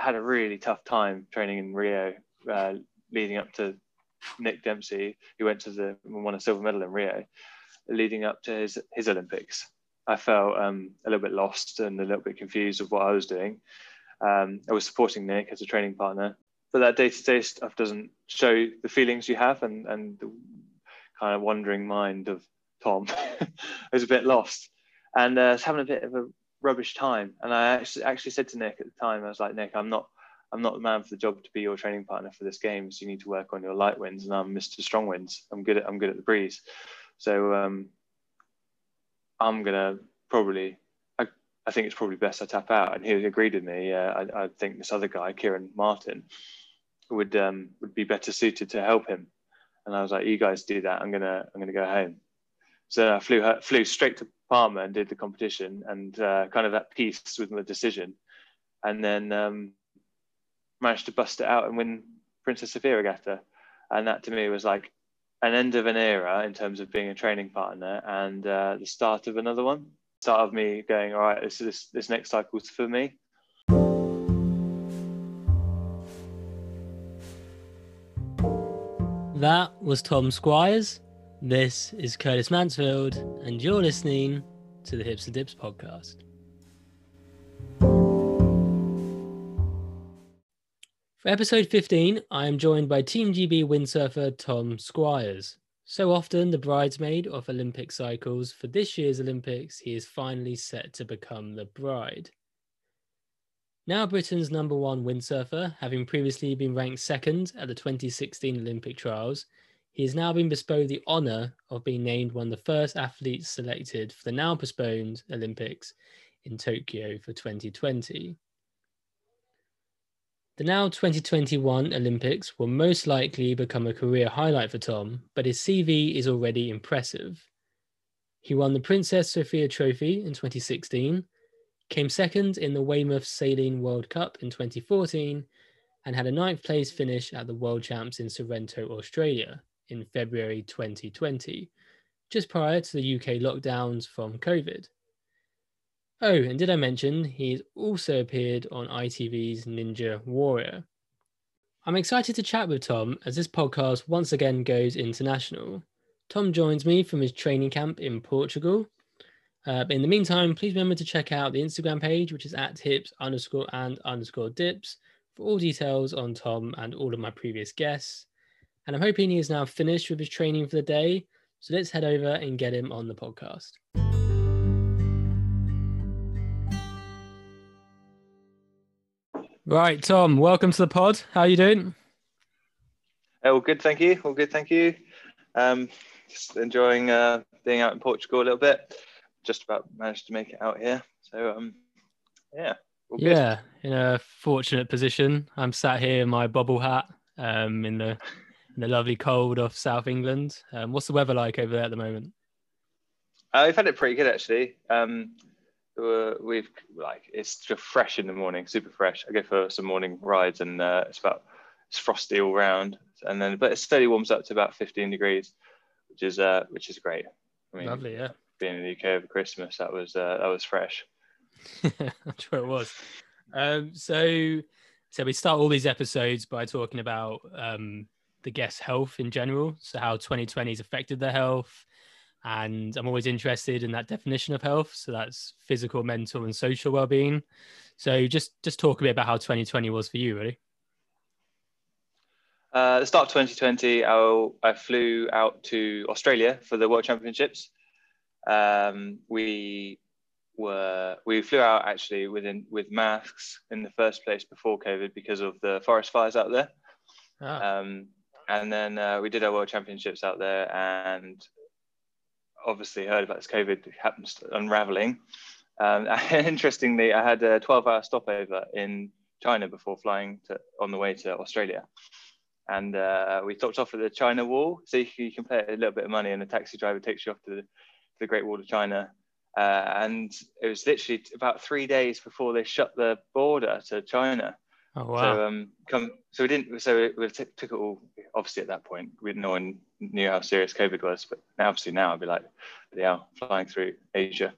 had a really tough time training in Rio leading up to Nick Dempsey, who went to the won a silver medal in Rio, leading up to his Olympics. I felt a little bit lost and a little bit confused of what I was doing. I was supporting Nick as a training partner, but that day-to-day stuff doesn't show the feelings you have and the kind of wandering mind of Tom. I was a bit lost and I was having a bit of a rubbish time. And I actually said to Nick at the time, I was like, Nick, I'm not the man for the job to be your training partner for this game. So you need to work on your light winds, and I'm Mr. Strong Winds. I'm good at the breeze. So I'm gonna probably, I think it's probably best I tap out. And he agreed with me. I think this other guy, Kieran Martin, would be better suited to help him. And I was like, you guys do that. I'm gonna go home. So I flew straight to Palma and did the competition, and kind of at peace with my decision. And then managed to bust it out and win Princess Sophia Regatta. And that to me was like an end of an era in terms of being a training partner, and the start of another one. Start of me going, all right, this next cycle's for me. That was Tom Squires. This is Curtis Mansfield, and you're listening to the Hips of Dips podcast. For episode 15, I am joined by Team GB windsurfer Tom Squires. So often the bridesmaid of Olympic cycles, for this year's Olympics, he is finally set to become the bride. Now Britain's number one windsurfer, having previously been ranked second at the 2016 Olympic trials, he has now been bestowed the honour of being named one of the first athletes selected for the now postponed Olympics in Tokyo for 2020. The now 2021 Olympics will most likely become a career highlight for Tom, but his CV is already impressive. He won the Princess Sophia Trophy in 2016, came second in the Weymouth Sailing World Cup in 2014, and had a 9th place finish at the World Champs in Sorrento, Australia in February 2020, just prior to the UK lockdowns from COVID. Oh, and did I mention he's also appeared on ITV's Ninja Warrior? I'm excited to chat with Tom as this podcast once again goes international. Tom joins me from his training camp in Portugal. But in the meantime, please remember to check out the Instagram page, which is @hips_and_dips, for all details on Tom and all of my previous guests. And I'm hoping he is now finished with his training for the day. So let's head over and get him on the podcast. Right, Tom, welcome to the pod. How are you doing? All good, thank you. Just enjoying being out in Portugal a little bit. Just about managed to make it out here. So, good. In a fortunate position. I'm sat here in my bubble hat in the lovely cold of South England. What's the weather like over there at the moment? We've had it pretty good, actually. It's just fresh in the morning, super fresh. I go for some morning rides, and it's frosty all round, and then but it slowly warms up to about 15 degrees, which is great. I mean, lovely, yeah. Being in the UK over Christmas, that was fresh. I'm sure it was. So we start all these episodes by talking about the guest's health in general, so how 2020 has affected their health. And I'm always interested in that definition of health. So that's physical, mental, and social well-being. So just talk a bit about how 2020 was for you, really. At the start of 2020, I flew out to Australia for the World Championships. We flew out actually with masks in the first place before COVID because of the forest fires out there. And then we did our World Championships out there, and obviously heard about this COVID happens unraveling. Interestingly, I had a 12-hour stopover in China before flying on the way to Australia. And we stopped off at the China Wall. So you can pay a little bit of money and a taxi driver takes you off to the Great Wall of China. And it was literally about 3 days before they shut the border to China. Oh, wow. So we took it all, obviously at that point, no one knew how serious COVID was, but now, obviously now I'd be like, yeah, flying through Asia.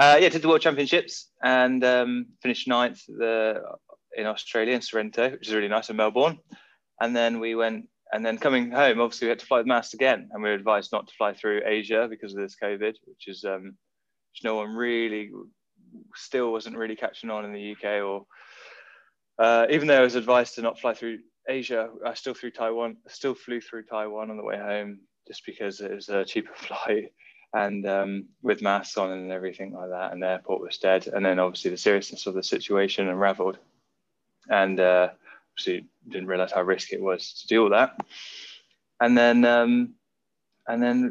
Did the World Championships and finished 9th in Australia, in Sorrento, which is really nice, in Melbourne. And then we went, and then coming home, obviously we had to fly the mast again, and we were advised not to fly through Asia because of this COVID, which is, which no one really, still wasn't really catching on in the UK, or even though I was advised to not fly through Asia, I still flew through Taiwan on the way home, just because it was a cheaper flight, and with masks on and everything like that, and the airport was dead. And then obviously the seriousness of the situation unraveled, and obviously didn't realize how risky it was to do all that. And then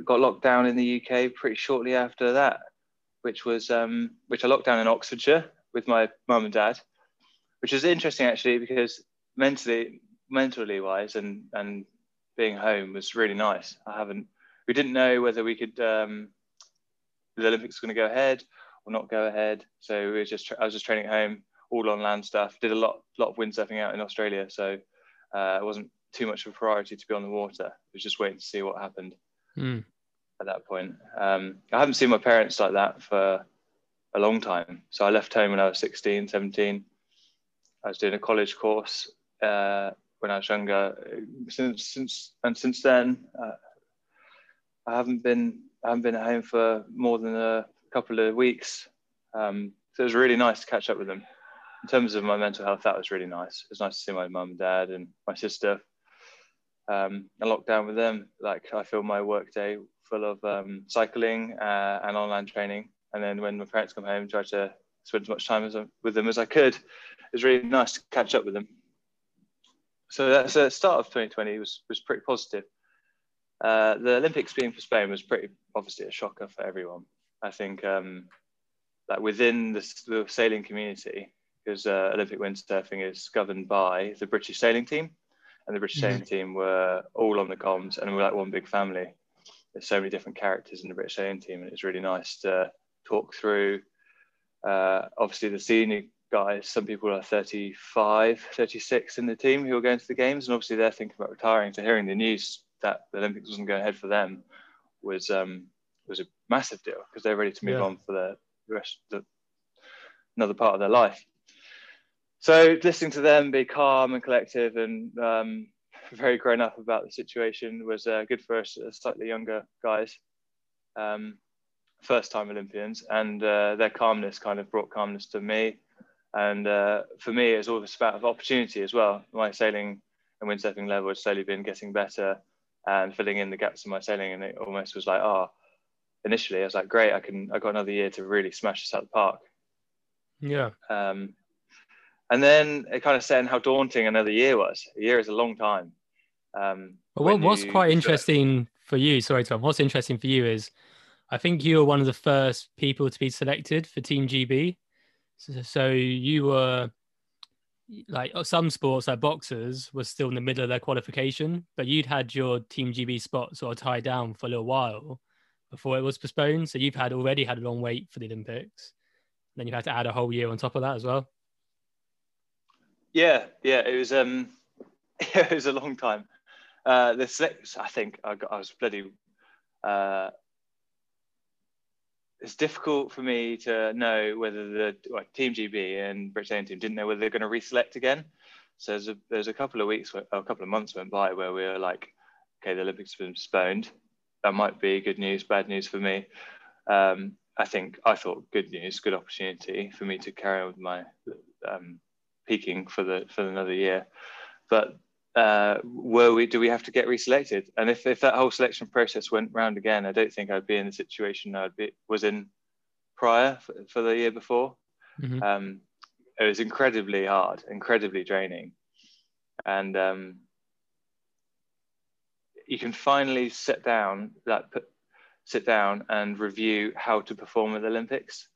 got locked down in the UK pretty shortly after that, which was, which I locked down in Oxfordshire with my mum and dad, which is interesting actually, because mentally wise and being home was really nice. We didn't know whether we could, the Olympics were going to go ahead or not go ahead. So I was just training at home, all on land stuff, did a lot of windsurfing out in Australia. So it wasn't too much of a priority to be on the water. I was just waiting to see what happened at that point. I haven't seen my parents like that for a long time. So I left home when I was 16, 17. I was doing a college course when I was younger. Since then, I haven't been at home for more than a couple of weeks. So it was really nice to catch up with them. In terms of my mental health, that was really nice. It was nice to see my mum and dad and my sister. I locked down with them. Like, I filled my work day full of cycling and online training. And then when my parents come home, try to spend as much time with them as I could. It was really nice to catch up with them. So that's the start of 2020 was pretty positive. The Olympics being postponed was pretty obviously a shocker for everyone. I think that within the sailing community, because Olympic windsurfing is governed by the British Sailing Team, and the British Sailing Team were all on the comms, and we're like one big family. There's so many different characters in the British Sailing Team, and it's really nice to talk through. Obviously the senior guys, some people are 35, 36 in the team who are going to the games, and obviously they're thinking about retiring. So hearing the news that the Olympics wasn't going ahead for them was a massive deal, because they're ready to move on for the rest of another part of their life. So listening to them be calm and collective and very grown up about the situation was good for us slightly younger guys, first time Olympians, and their calmness kind of brought calmness to me. And for me, it was all this about opportunity as well. My sailing and windsurfing level has slowly been getting better and filling in the gaps in my sailing, and it almost was like, initially I was like, great, I got another year to really smash this out of the park. And then it kind of said how daunting another year was. A year is a long time. What's interesting for you is, I think you were one of the first people to be selected for Team GB. So you were, like some sports like boxers were still in the middle of their qualification, but you'd had your Team GB spot sort of tied down for a little while before it was postponed. So you've already had a long wait for the Olympics. Then you've had to add a whole year on top of that as well. It was a long time. It's difficult for me to know whether Team GB and British Sailing Team didn't know whether they're going to reselect again. So there's a couple of weeks, a couple of months went by where we were like, okay, the Olympics have been postponed. That might be good news, bad news for me. I thought good news, good opportunity for me to carry on with my peaking for another year. But do we have to get reselected? And if that whole selection process went round again, I don't think I'd be in the situation I was in prior for the year before. It was incredibly hard, incredibly draining, and you can finally sit down and review how to perform at the Olympics.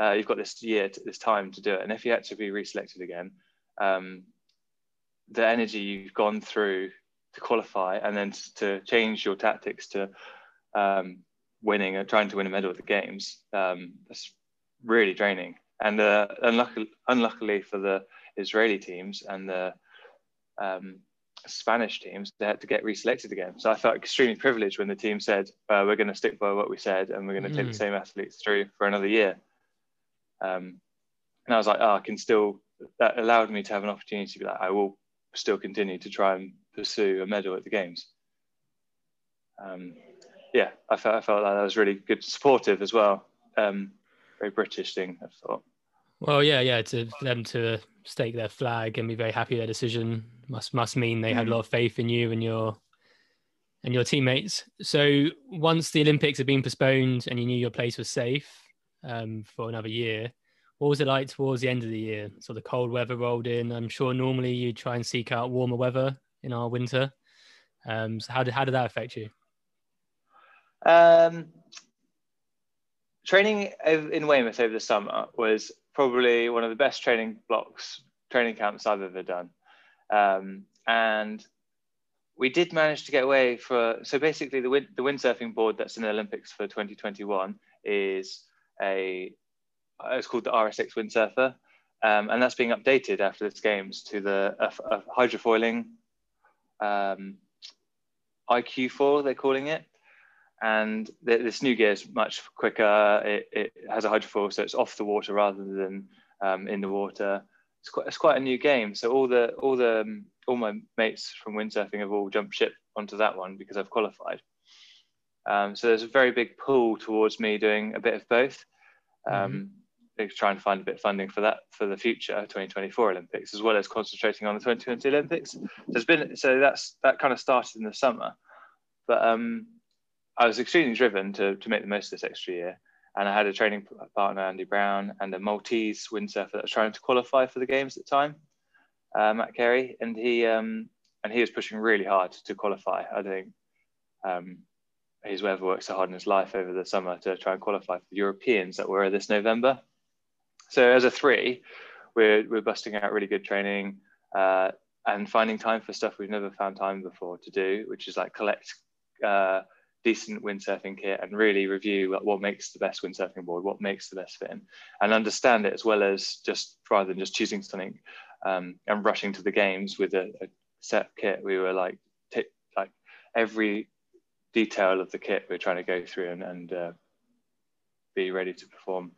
You've got this time to do it, and if you had to be reselected again, the energy you've gone through to qualify and then to change your tactics to winning or trying to win a medal at the games, that's really draining. And unluckily for the Israeli teams and the Spanish teams, they had to get reselected again. So I felt extremely privileged when the team said, we're going to stick by what we said and we're going to take the same athletes through for another year. And I was like, I can still that allowed me to have an opportunity to be like, I will still continue to try and pursue a medal at the Games. Yeah, I felt like that was really good, supportive as well. Very British thing, I thought. Well, yeah, for them to stake their flag and be very happy with their decision must mean they had a lot of faith in you and your teammates. So once the Olympics had been postponed and you knew your place was safe for another year, what was it like towards the end of the year? So the cold weather rolled in. I'm sure normally you try and seek out warmer weather in our winter. So how did that affect you? Training in Weymouth over the summer was probably one of the best training camps I've ever done. And we did manage to get away for, so basically the windsurfing board that's in the Olympics for 2021 it's called the RSX windsurfer. And that's being updated after this Games to the hydrofoiling, IQ foil, they're calling it. And this new gear is much quicker. It has a hydrofoil, so it's off the water rather than in the water. It's quite a new game. So all my mates from windsurfing have all jumped ship onto that one because I've qualified. So there's a very big pull towards me doing a bit of both. Try and find a bit of funding for that for the future 2024 Olympics, as well as concentrating on the 2020 Olympics. So that kind of started in the summer, but I was extremely driven to make the most of this extra year. And I had a training partner, Andy Brown, and a Maltese windsurfer that was trying to qualify for the Games at the time, Matt Carey. And he was pushing really hard to qualify. I think he's ever worked so hard in his life over the summer to try and qualify for the Europeans that were this November. So as a three, we're busting out really good training and finding time for stuff we've never found time before to do, which is like collect decent windsurfing kit and really review what makes the best windsurfing board, what makes the best fit in, and understand it, as well as just rather than just choosing something and rushing to the Games with a set of kit. We were like, every detail of the kit we were trying to go through and be ready to perform,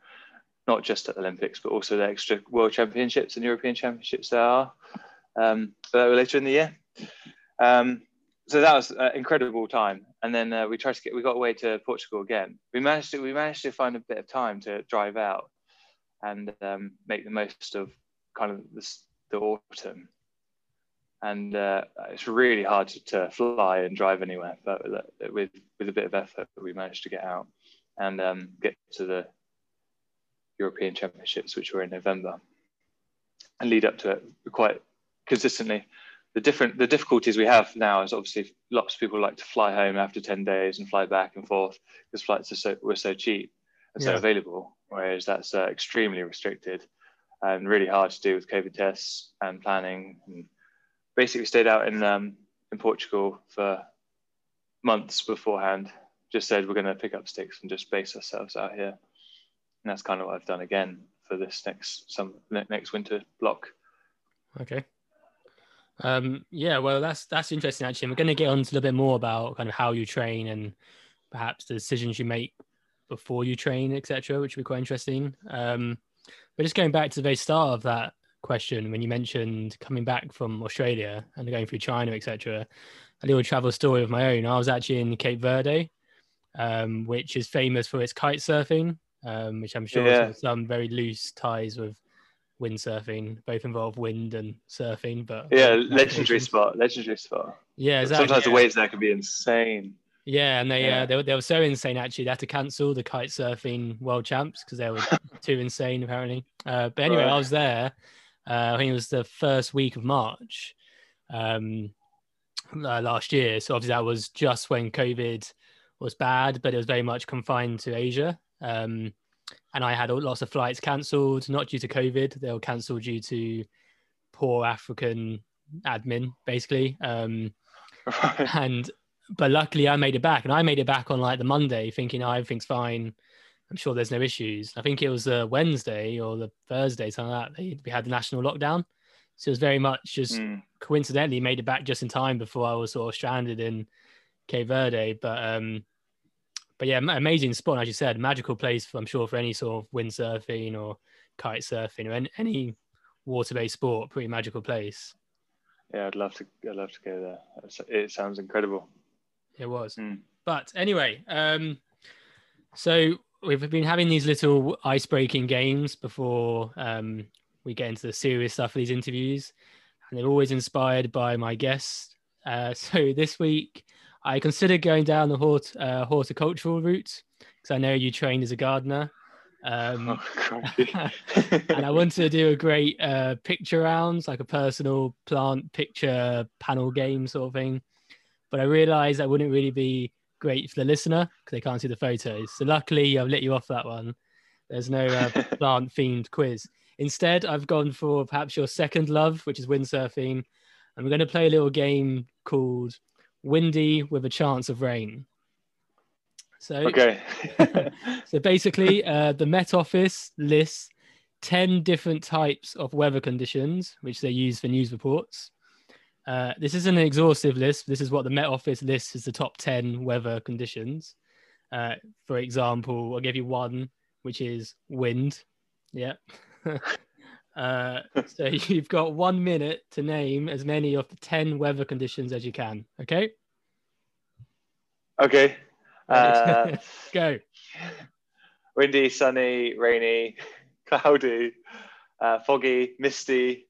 not just at the Olympics, but also the extra World Championships and European Championships there are that were later in the year. So that was an incredible time. And then we got away to Portugal again. We managed to find a bit of time to drive out and make the most of kind of the autumn. And it's really hard to fly and drive anywhere, but with a bit of effort, we managed to get out and get to the European Championships, which were in November, and lead up to it quite consistently. The difficulties we have now is obviously lots of people like to fly home after 10 days and fly back and forth because flights were so cheap and so available, whereas that's extremely restricted and really hard to do with COVID tests and planning. And basically stayed out in Portugal for months beforehand, just said we're going to pick up sticks and just base ourselves out here. And that's kind of what I've done again for this next winter block. Okay. Yeah, well, that's interesting, actually. And we're going to get on to a little bit more about kind of how you train and perhaps the decisions you make before you train, etc., which would be quite interesting. But just going back to the very start of that question, when you mentioned coming back from Australia and going through China, etc., a little travel story of my own. I was actually in Cape Verde, which is famous for its kite surfing, which I'm sure has some very loose ties with windsurfing. Both involve wind and surfing, but legendary spot. Yeah, exactly. Sometimes the waves there can be insane. Yeah, and they were so insane, actually, they had to cancel the kite surfing world champs because they were too insane, apparently. But anyway, right. I was there. I think it was the first week of March last year. So obviously that was just when COVID was bad, but it was very much confined to Asia. And I had lots of flights cancelled, not due to COVID. They were cancelled due to poor African admin, basically. But luckily I made it back. And I made it back on like the Monday thinking, everything's fine. I'm sure there's no issues. I think it was the Wednesday or the Thursday, something like that. We had the national lockdown. So it was very much just coincidentally made it back just in time before I was sort of stranded in Cape Verde. But yeah, amazing spot, as you said, magical place, I'm sure, for any sort of windsurfing or kite surfing or any water-based sport, pretty magical place. Yeah, I'd love to go there. It sounds incredible. It was. Mm. But anyway, so we've been having these little ice-breaking games before we get into the serious stuff of these interviews, and they're always inspired by my guests. So this week, I considered going down the horticultural route, because I know you trained as a gardener. And I wanted to do a great picture rounds, like a personal plant picture panel game sort of thing. But I realised that wouldn't really be great for the listener because they can't see the photos. So luckily, I've let you off that one. There's no plant-themed quiz. Instead, I've gone for perhaps your second love, which is windsurfing. And we're going to play a little game called Windy with a Chance of Rain. So, okay. So basically, the Met Office lists 10 different types of weather conditions, which they use for news reports. This isn't an exhaustive list. This is what the Met Office lists as the top 10 weather conditions. For example, I'll give you one, which is wind. Yeah. So you've got 1 minute to name as many of the 10 weather conditions as you can. Okay? Okay. Go. Windy, sunny, rainy, cloudy, foggy, misty,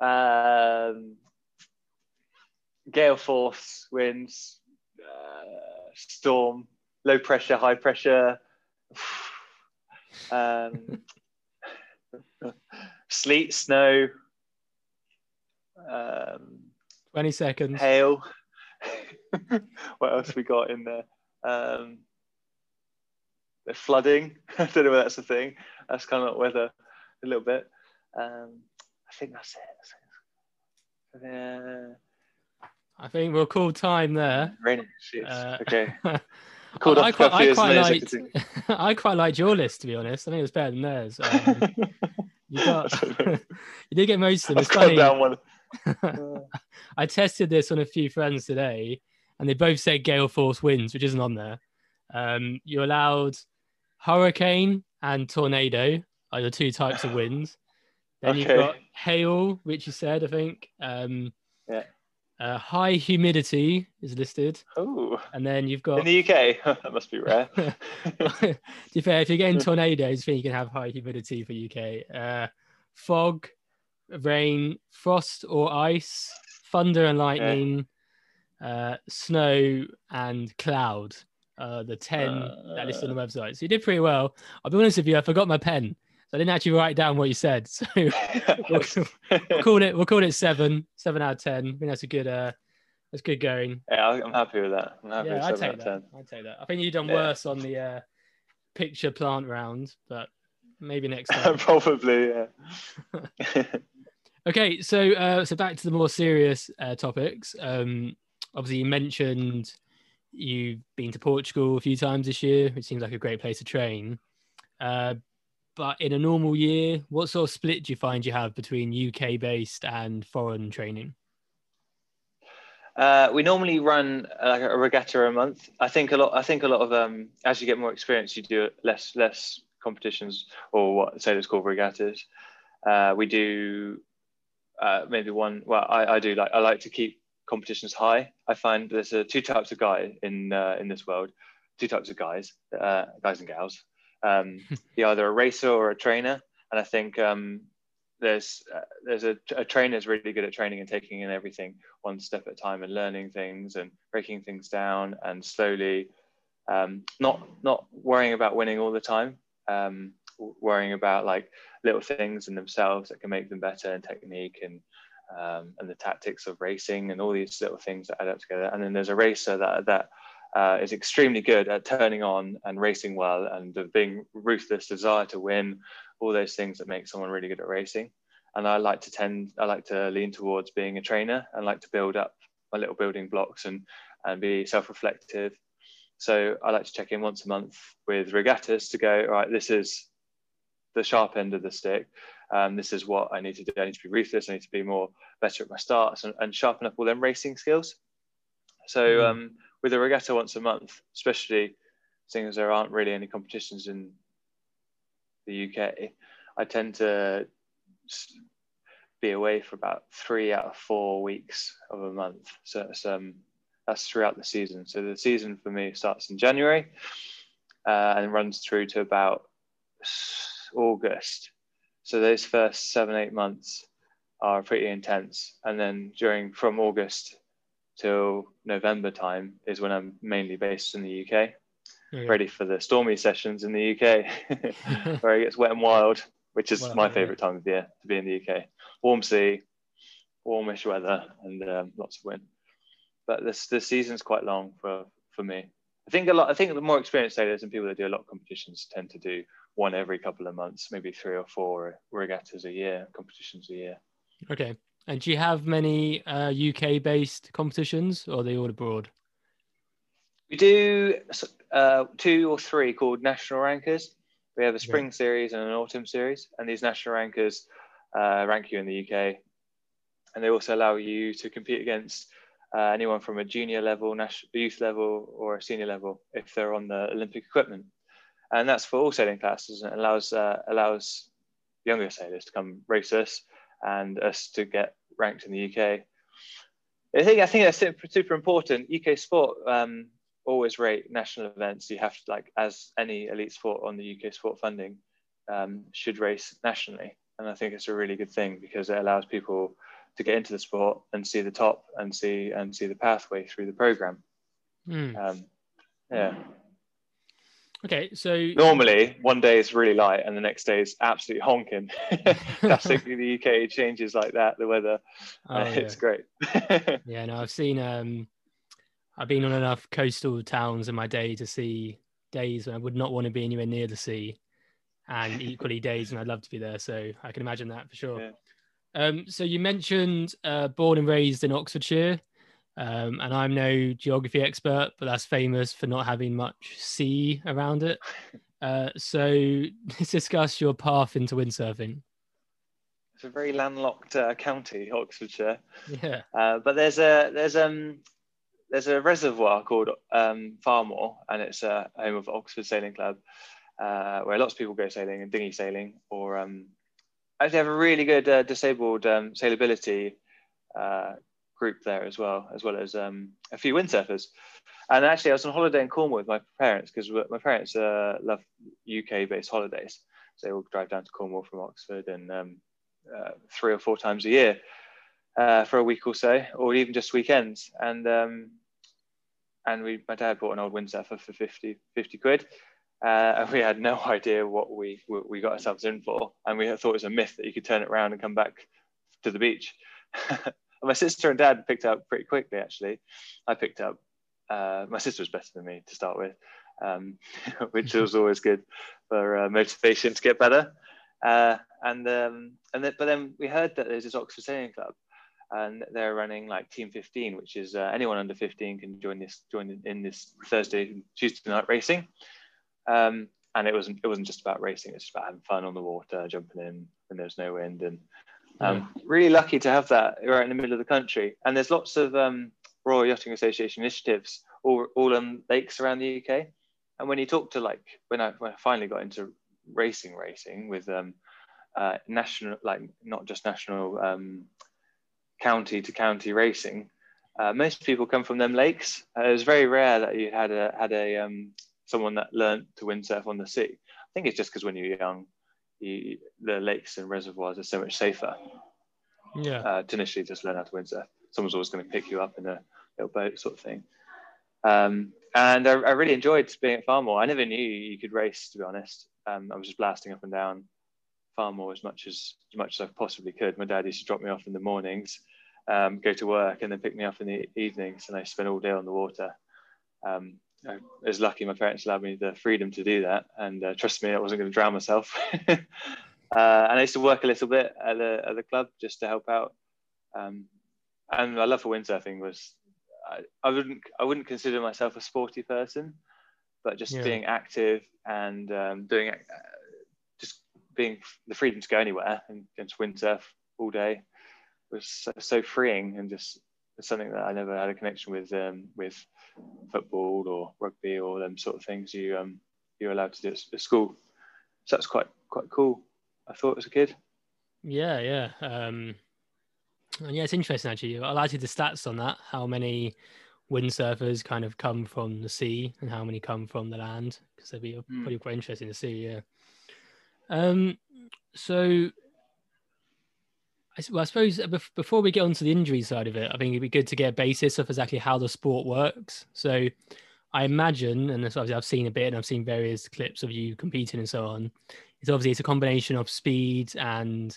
gale force winds, storm, low pressure, high pressure, sleet, snow, 20 seconds, hail. What else we got in there? The flooding. I don't know whether that's a thing. That's kind of like weather a little bit. I think that's it. I think we'll call time there. Raining. Okay. I quite liked your list, to be honest. I think it was better than theirs. You did get most of them. It's funny. Down one. I tested this on a few friends today, and they both said gale force winds, which isn't on there. You're allowed hurricane and tornado are the two types of winds. Then okay. You've got hail, which you said, I think. Yeah. High humidity is listed. Oh. And then you've got... In the UK? That must be rare. To be fair, if you're getting tornadoes, I think you can have high humidity for UK. Fog, rain, frost or ice, thunder and lightning, snow and cloud. The 10 that listed on the website. So you did pretty well. I'll be honest with you, I forgot my pen. So I didn't actually write down what you said. So we'll call it 7 out of 10. I think that's good going. Yeah, I'm happy with that. I take that. I think you've done worse on the picture plant round, but maybe next time. Probably, yeah. Okay, so back to the more serious topics. Obviously, you mentioned you've been to Portugal a few times this year, which seems like a great place to train. But in a normal year, what sort of split do you find you have between UK-based and foreign training? We normally run like a regatta a month. I think a lot of as you get more experience, you do less competitions, or what sailors call regattas. We do maybe one. Well, I like to keep competitions high. I find there's two types of guy in this world, two types of guys and gals. You're either a racer or a trainer, and I think there's a trainer's really good at training and taking in everything one step at a time and learning things and breaking things down and slowly, not worrying about winning all the time, worrying about like little things in themselves that can make them better, and technique and the tactics of racing and all these little things that add up together. And then there's a racer that is extremely good at turning on and racing well and being ruthless, desire to win, all those things that make someone really good at racing. And I like to lean towards being a trainer and like to build up my little building blocks and be self-reflective. So I like to check in once a month with regattas to go, all right, this is the sharp end of the stick. This is what I need to do. I need to be ruthless. I need to be better at my starts and sharpen up all them racing skills. So, with a regatta once a month, especially seeing as there aren't really any competitions in the UK, I tend to be away for about 3 out of 4 weeks of a month. So it's, that's throughout the season. So the season for me starts in January and runs through to about August. So those first 7-8 months are pretty intense. And then during, from August till November time is when I'm mainly based in the UK, ready for the stormy sessions in the UK where it gets wet and wild, which is my favorite time of year to be in the UK. Warm sea, warmish weather, and lots of wind. But this season's quite long for me. I think the more experienced sailors and people that do a lot of competitions tend to do one every couple of months, maybe 3 or 4 regattas a year, competitions a year. Okay. And do you have many UK-based competitions, or are they all abroad? We do 2 or 3 called national rankers. We have a spring series and an autumn series, and these national rankers rank you in the UK, and they also allow you to compete against anyone from a junior level, youth level, or a senior level if they're on the Olympic equipment, and that's for all sailing classes. And it allows younger sailors to come race us and us to get ranked in the UK. I think that's super important. UK Sport always rate national events. You have to, like, as any elite sport on the UK Sport funding, should race nationally, and I think it's a really good thing because it allows people to get into the sport and see the top and see the pathway through the program. Okay, so normally one day is really light and the next day is absolutely honking. Classically, the UK changes like that, the weather. It's great. Yeah, no, I've seen. I've been on enough coastal towns in my day to see days when I would not want to be anywhere near the sea, and equally days when I'd love to be there. So I can imagine that for sure. Yeah. So you mentioned born and raised in Oxfordshire, and I'm no geography expert, but that's famous for not having much sea around it. So let's discuss your path into windsurfing. It's a very landlocked county, Oxfordshire. Yeah. But there's a reservoir called Farmoor, and it's a home of Oxford Sailing Club, where lots of people go sailing and dinghy sailing, or actually have a really good disabled sailability group there as well as a few windsurfers. And actually I was on holiday in Cornwall with my parents because my parents love UK based holidays. So they will drive down to Cornwall from Oxford and 3 or 4 times a year for a week or so, or even just weekends. And my dad bought an old windsurfer for 50 quid. And we had no idea what we got ourselves in for, and we thought it was a myth that you could turn it around and come back to the beach. My sister and dad picked up pretty quickly. Actually, I picked up. My sister was better than me to start with, which was always good for motivation to get better. But then we heard that there's this Oxford Sailing Club, and they're running like Team 15, which is anyone under 15 can join in this Thursday and Tuesday night racing. And it wasn't just about racing. It's just about having fun on the water, jumping in when there's no wind, and really lucky to have that right in the middle of the country. And there's lots of Royal Yachting Association initiatives all on lakes around the UK. And when you talk to, like, when I finally got into racing with national, like, not just national, county to county racing, most people come from them lakes. It was very rare that you had someone that learned to windsurf on the sea. I think it's just because when you're young, the lakes and reservoirs are so much safer. Yeah. To initially just learn how to windsurf. Someone's always going to pick you up in a little boat sort of thing. And I really enjoyed being at Farmoor. I never knew you could race, to be honest. I was just blasting up and down Farmoor as much as I possibly could. My dad used to drop me off in the mornings, go to work, and then pick me up in the evenings. And I spent all day on the water. I was lucky my parents allowed me the freedom to do that, and trust me, I wasn't going to drown myself. And I used to work a little bit at the club just to help out. And my love for windsurfing was, I wouldn't consider myself a sporty person, but just being active and being the freedom to go anywhere and to windsurf all day was so freeing, and just something that I never had a connection with football or rugby or them sort of things you're allowed to do at school. So that's quite cool, I thought, as a kid. And yeah, it's interesting actually. I like the stats on that, how many windsurfers kind of come from the sea and how many come from the land, because they'd be probably quite interesting to see. Yeah. So I suppose before we get onto the injury side of it, I think it'd be good to get a basis of exactly how the sport works. So I imagine, and obviously I've seen a bit and I've seen various clips of you competing and so on, it's obviously it's a combination of speed and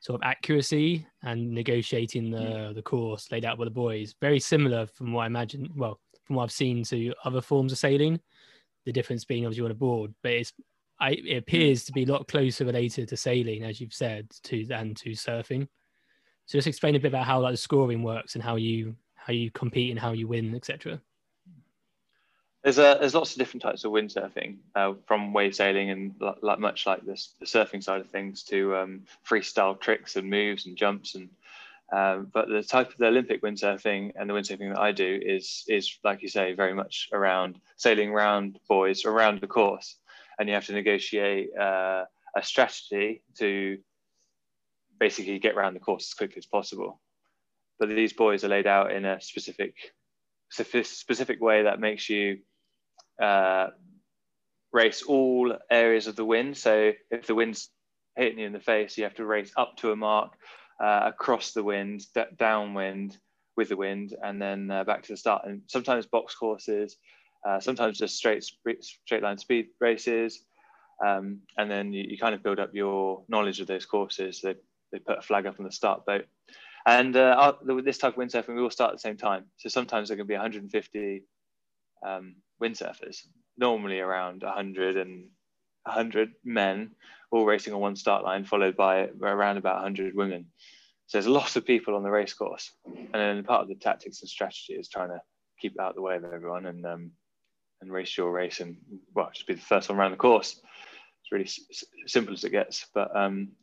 sort of accuracy and negotiating the course laid out by the boys. Very similar from what I imagine, well, from what I've seen to other forms of sailing, the difference being obviously on a board, but it appears to be a lot closer related to sailing, as you've said, than to surfing. So just explain a bit about how like the scoring works and how you compete and how you win, etc. There's lots of different types of windsurfing, from wave sailing and much like this, the surfing side of things, to freestyle tricks and moves and jumps. And but the type of the Olympic windsurfing and the windsurfing that I do is like you say, very much around sailing around buoys around the course. And you have to negotiate a strategy to basically get around the course as quickly as possible. But these buoys are laid out in a specific way that makes you race all areas of the wind. So if the wind's hitting you in the face, you have to race up to a mark, across the wind, downwind with the wind, and then back to the start. And sometimes box courses, sometimes just straight line speed races, and then you kind of build up your knowledge of those courses. They put a flag up on the start boat, and this type of windsurfing, we all start at the same time. So sometimes there can be 150 windsurfers, normally around 100 men, all racing on one start line, followed by around about 100 women. So there's a lot of people on the race course, and then part of the tactics and strategy is trying to keep out of the way of everyone and race your race, and well, just be the first one around the course. It's really simple as it gets, but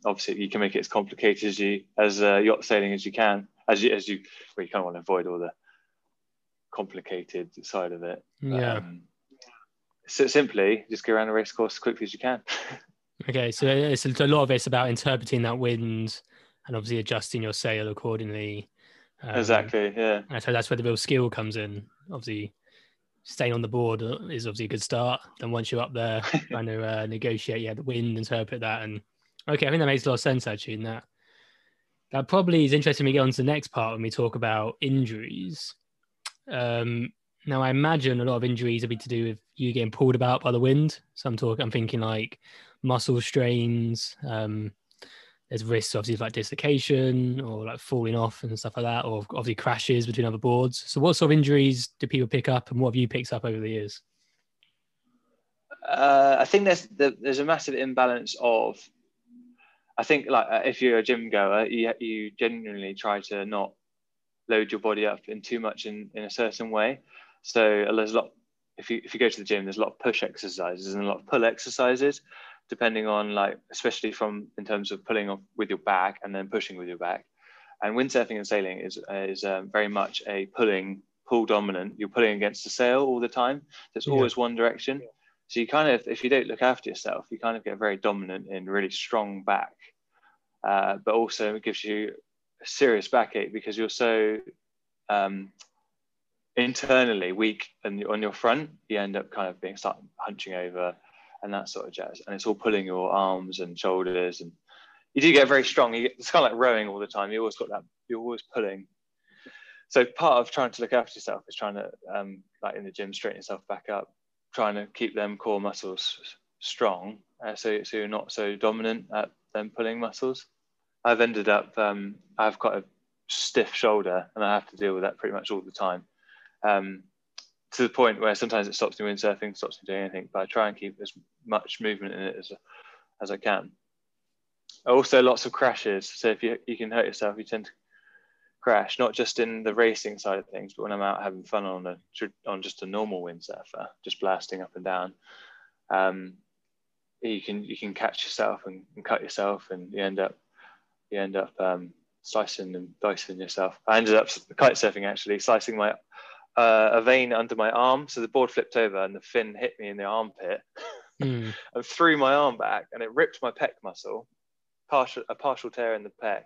obviously you can make it as complicated as yacht sailing as you can, well, you kind of want to avoid all the complicated side of it. Yeah. So simply, just go around the race course as quickly as you can. Okay, so it's a lot of it's about interpreting that wind and obviously adjusting your sail accordingly. Exactly. Yeah. And so that's where the real skill comes in. Obviously, staying on the board is obviously a good start. Then once you're up there, trying to negotiate, the wind, interpret that, and okay, I think that makes a lot of sense actually. And that probably is interesting. We get on to the next part when we talk about injuries. Now, I imagine a lot of injuries will be to do with you getting pulled about by the wind. So I'm thinking like muscle strains. There's risks, obviously, like dislocation or like falling off and stuff like that, or obviously crashes between other boards. So what sort of injuries do people pick up, and what have you picked up over the years? I think there's a massive imbalance of, I think, like if you're a gym goer, you genuinely try to not load your body up in too much in a certain way. So there's a lot, if you go to the gym, there's a lot of push exercises and a lot of pull exercises, depending on like, especially in terms of pulling off with your back and then pushing with your back. And windsurfing and sailing is very much a pull dominant. You're pulling against the sail all the time. There's always one direction. Yeah. So you kind of, if you don't look after yourself, you kind of get very dominant in really strong back. But also it gives you a serious backache because you're so internally weak, and on your front, you end up kind of start hunching over, and that sort of jazz, and it's all pulling your arms and shoulders, and you do get very strong. It's kind of like rowing all the time. You always got that. You're always pulling. So part of trying to look after yourself is trying to, like in the gym, straighten yourself back up, trying to keep them core muscles strong, so you're not so dominant at them pulling muscles. I've ended up, I have quite a stiff shoulder, and I have to deal with that pretty much all the time. To the point where sometimes it stops me windsurfing, stops me doing anything, but I try and keep as much movement in it as I can. Also, lots of crashes. So if you can hurt yourself, you tend to crash, not just in the racing side of things, but when I'm out having fun on just a normal windsurfer, just blasting up and down, you can catch yourself and cut yourself, and you end up slicing and dicing yourself. I ended up kite surfing, actually, slicing my a vein under my arm, so the board flipped over and the fin hit me in the armpit and threw my arm back, and it ripped my pec muscle, a partial tear in the pec,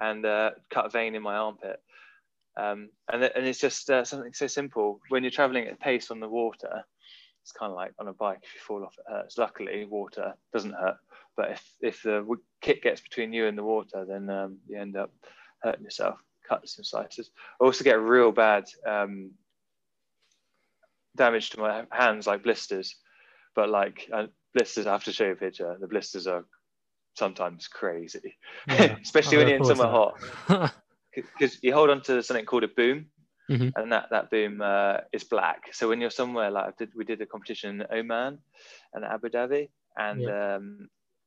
and cut a vein in my armpit. And it's just something so simple. When you're traveling at pace on the water, it's kind of like on a bike, if you fall off, it hurts. Luckily, water doesn't hurt. But if the kit gets between you and the water, then you end up hurting yourself, cuts and slices. I also get real bad damage to my hands, like blisters. But like blisters, I have to show you a picture. The blisters are sometimes crazy, yeah. Especially when you're in summer hot. Because you hold on to something called a boom, mm-hmm. and that boom is black. So when you're somewhere like we did a competition in Oman and Abu Dhabi, and yeah.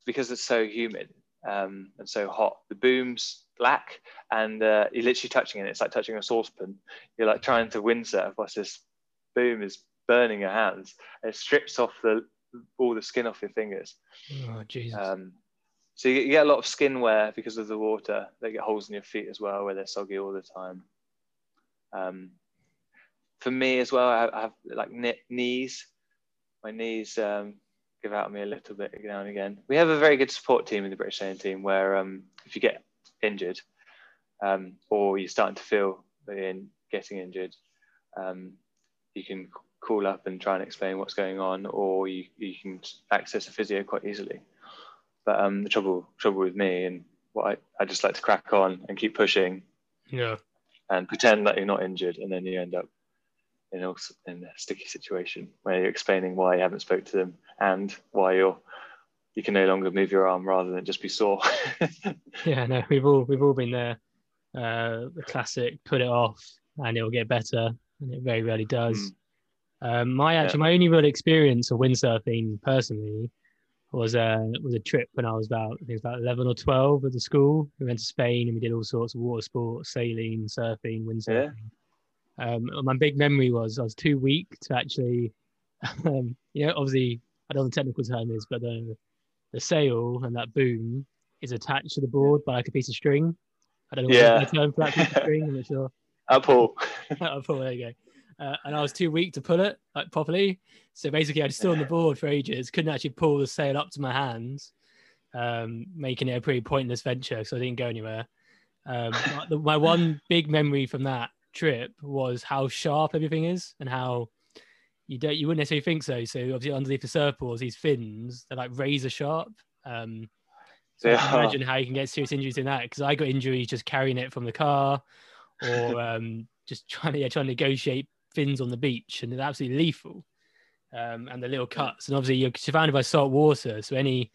Because it's so humid and so hot, the boom's black, and you're literally touching it. It's like touching a saucepan. You're like trying to windsurf whilst this boom is burning your hands. It strips off all the skin off your fingers. Oh Jesus. So you get a lot of skin wear because of the water. They get holes in your feet as well, where they're soggy all the time. For me as well, I have like knees. My knees give out on me a little bit now and again. We have a very good support team in the British Sailing Team, where if you get injured or you're starting to feel getting injured, you can call up and try and explain what's going on, or you can access a physio quite easily. But the trouble with me, and what I just like to crack on and keep pushing, yeah, and pretend that you're not injured, and then you end up in a sticky situation where you're explaining why you haven't spoke to them and why you can no longer move your arm rather than just be sore. Yeah, no, we've all been there. The classic, put it off and it'll get better, and it very rarely does. Mm. My only real experience of windsurfing personally was a trip when I was about 11 or 12 at the school. We went to Spain and we did all sorts of water sports, sailing, surfing, windsurfing. Yeah. My big memory was I was too weak to actually, obviously, I don't know what the technical term is, but the sail and that boom is attached to the board by like a piece of string. I don't know what the term for that piece of string, I'm not sure. Up pull, there you go. And I was too weak to pull it properly, so basically I was still on the board for ages, couldn't actually pull the sail up to my hands, making it a pretty pointless venture because I didn't go anywhere. My one big memory from that trip was how sharp everything is, and how you wouldn't necessarily think so. So obviously underneath the surfboards, these fins, they're like razor sharp. So I can imagine how you can get serious injuries in that, because I got injuries just carrying it from the car, or just trying to negotiate fins on the beach, and it's absolutely lethal, and the little cuts, and obviously you're surrounded by salt water, so any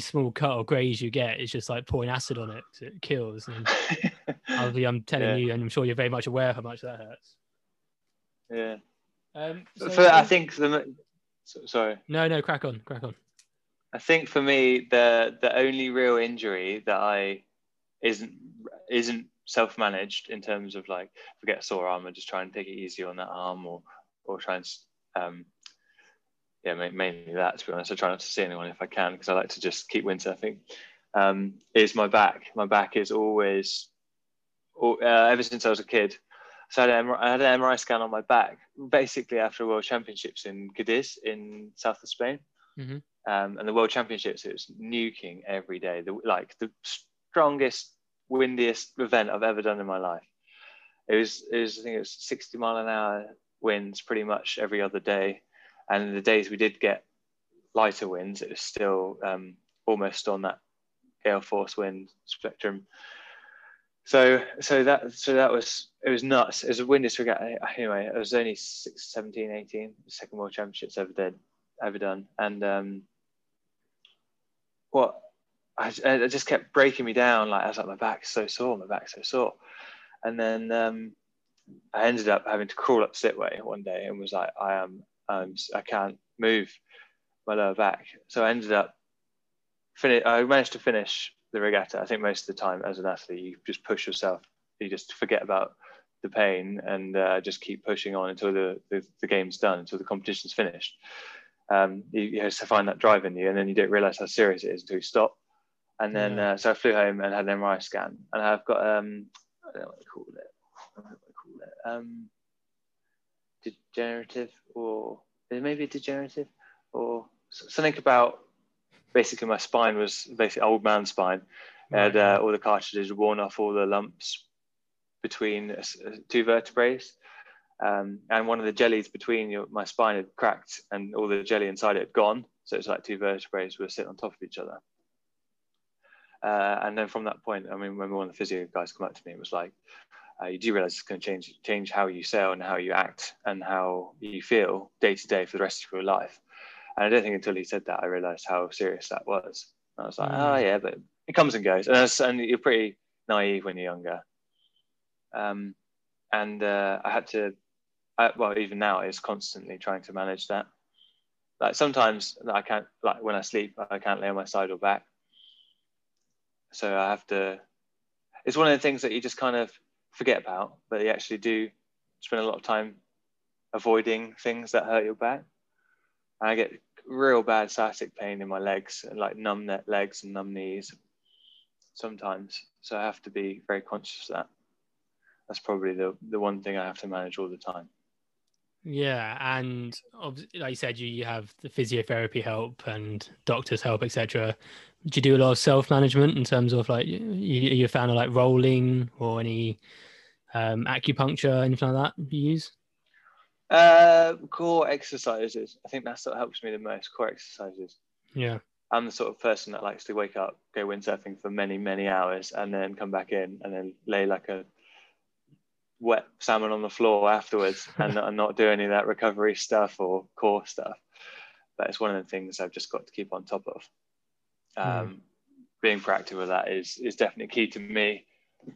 small cut or graze you get is just like pouring acid on it, so it kills. And obviously I'm telling you, and I'm sure you're very much aware of how much that hurts. Crack on. I think for me the only real injury that I isn't self-managed, in terms of like if I get a sore arm and just try and take it easy on that arm, or try and mainly that, to be honest. I try not to see anyone if I can, because I like to just keep windsurfing. Is my back. My back is always, ever since I was a kid, so I had an MRI scan on my back basically after World Championships in Cadiz in south of Spain. Mm-hmm. And the World Championships, it was nuking every day, the strongest, windiest event I've ever done in my life. It was I think it was 60 mile an hour winds pretty much every other day, and the days we did get lighter winds, it was still almost on that gale force wind spectrum. So that was, it was nuts. It was a windiest regatta. Anyway, I was only 17, 18, the second World Championships ever done, and it just kept breaking me down. Like I was like, my back's so sore. And then I ended up having to crawl up slipway one day and was like, I can't move my lower back. So I ended up, I managed to finish the regatta. I think most of the time as an athlete, you just push yourself. You just forget about the pain and just keep pushing on until the game's done, until the competition's finished. You have to find that drive in you, and then you don't realise how serious it is until you stop. And then, so I flew home and had an MRI scan, and I've got, I don't know what they call it. Degenerative, or maybe degenerative, or something about basically my spine was basically old man spine, and all the cartilages worn off, all the lumps between two vertebrae, and one of the jellies between my spine had cracked and all the jelly inside it had gone, so it's like two vertebrae were sitting on top of each other. And then from that point, I mean, when one of the physio guys come up to me, it was like, you do realize it's going to change how you sail and how you act and how you feel day to day for the rest of your life. And I don't think until he said that I realized how serious that was. And I was like, oh yeah, but it comes and goes. And you're pretty naive when you're younger. I had to, well, even now it's constantly trying to manage that. Like sometimes I can't, like when I sleep, I can't lay on my side or back. So I have to, it's one of the things that you just kind of forget about, but you actually do spend a lot of time avoiding things that hurt your back. And I get real bad sciatic pain in my legs, and like numb legs and numb knees sometimes. So I have to be very conscious of that. That's probably the one thing I have to manage all the time. Yeah, and like you said, you have the physiotherapy help and doctors help, etc. Do you do a lot of self-management in terms of like, you're a fan of like rolling or any acupuncture, anything like that you use? Core exercises. I think that's what helps me the most, core exercises. Yeah. I'm the sort of person that likes to wake up, go windsurfing for many, many hours and then come back in and then lay like a wet salmon on the floor afterwards and not do any of that recovery stuff or core stuff. But it's one of the things I've just got to keep on top of. Being proactive with that is definitely key to me.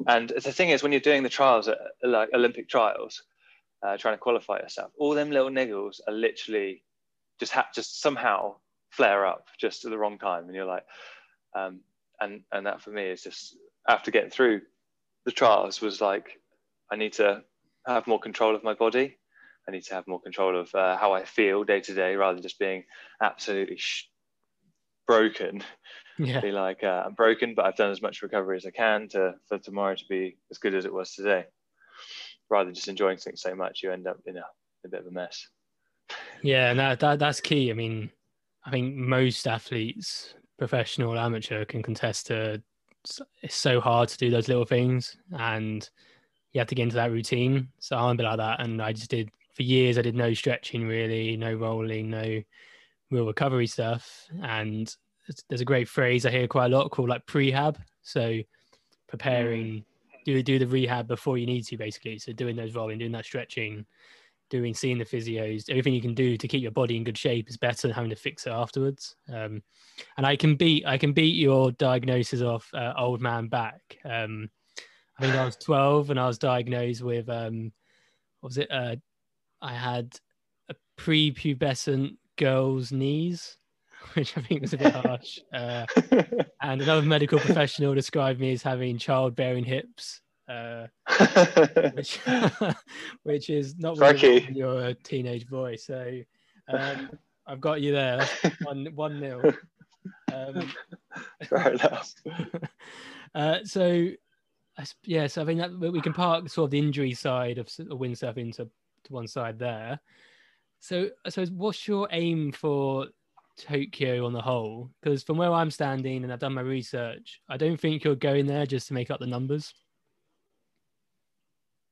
And the thing is, when you're doing the trials, like Olympic trials, trying to qualify yourself, all them little niggles are literally just somehow flare up just at the wrong time. And you're like, and that for me is just, after getting through the trials was like, I need to have more control of my body. I need to have more control of how I feel day to day, rather than just being absolutely broken. Yeah. Be like, I'm broken, but I've done as much recovery as I can for tomorrow to be as good as it was today. Rather than just enjoying something so much, you end up in a bit of a mess. Yeah, no, that's key. I mean, I think most athletes, professional, amateur, can contest to it's so hard to do those little things, and you have to get into that routine. So I'm a bit like that. And I just did, for years, I did no stretching really, no rolling, no real recovery stuff. And there's a great phrase I hear quite a lot called like prehab. So preparing, do the rehab before you need to basically. So doing those rolling, doing that stretching, seeing the physios, everything you can do to keep your body in good shape is better than having to fix it afterwards. And I can beat your diagnosis of old man back. I think I was 12 and I was diagnosed with, I had a prepubescent girl's knees, which I think was a bit harsh. And another medical professional described me as having childbearing hips, which is not really when you're a teenage boy. So I've got you there. That's 1-0. Fair enough. So I think that we can park sort of the injury side of windsurfing to one side there. So I suppose, what's your aim for Tokyo on the whole? Because from where I'm standing, and I've done my research, I don't think you're going there just to make up the numbers.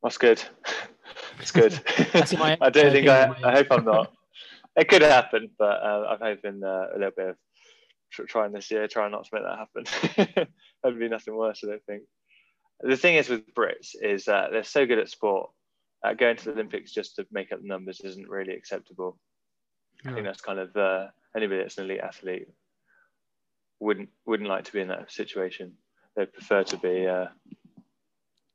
That's good. That's good. I don't think I hope I'm not. It could happen, but I'm hoping a little bit of trying this year, trying not to make that happen. That'd be nothing worse, I don't think. The thing is with Brits is that they're so good at sport. Going to the Olympics just to make up the numbers isn't really acceptable. No. I think that's kind of anybody that's an elite athlete wouldn't like to be in that situation. They'd prefer to be.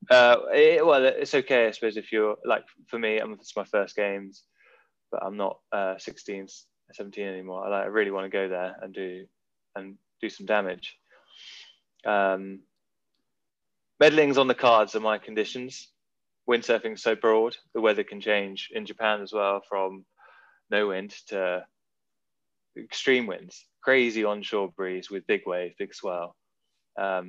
Well, it's okay, I suppose, if you're like, for me, it's my first games, but I'm not 16, 17 anymore. I really want to go there and do some damage. Medalling's on the cards are my conditions. Windsurfing's so broad, the weather can change in Japan as well, from no wind to extreme winds, crazy onshore breeze with big wave, big swell. I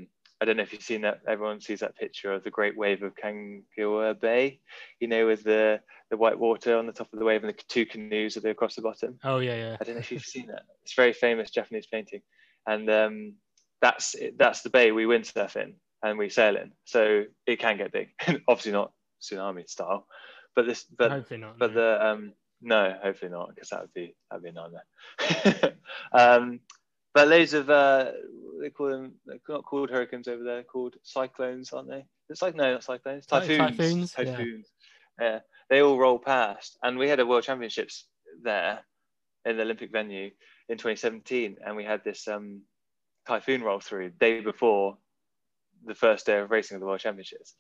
don't know if you've seen that, everyone sees that picture of the great wave of Kanagawa Bay, you know, with the white water on the top of the wave and the two canoes that are across the bottom. Oh yeah, yeah. I don't know if you've seen that. It's a very famous Japanese painting. And that's the bay we windsurf in and we sail in. So it can get big, obviously not tsunami style, but this, but hopefully not. But no. The no, hopefully not, because that'd be a nightmare. But loads of they call them, they're not called hurricanes over there, called cyclones, aren't they? It's like, no, not cyclones, typhoons. Yeah. Yeah, they all roll past, and we had a World Championships there in the Olympic venue in 2017, and we had this typhoon roll through the day before the first day of racing of the World Championships,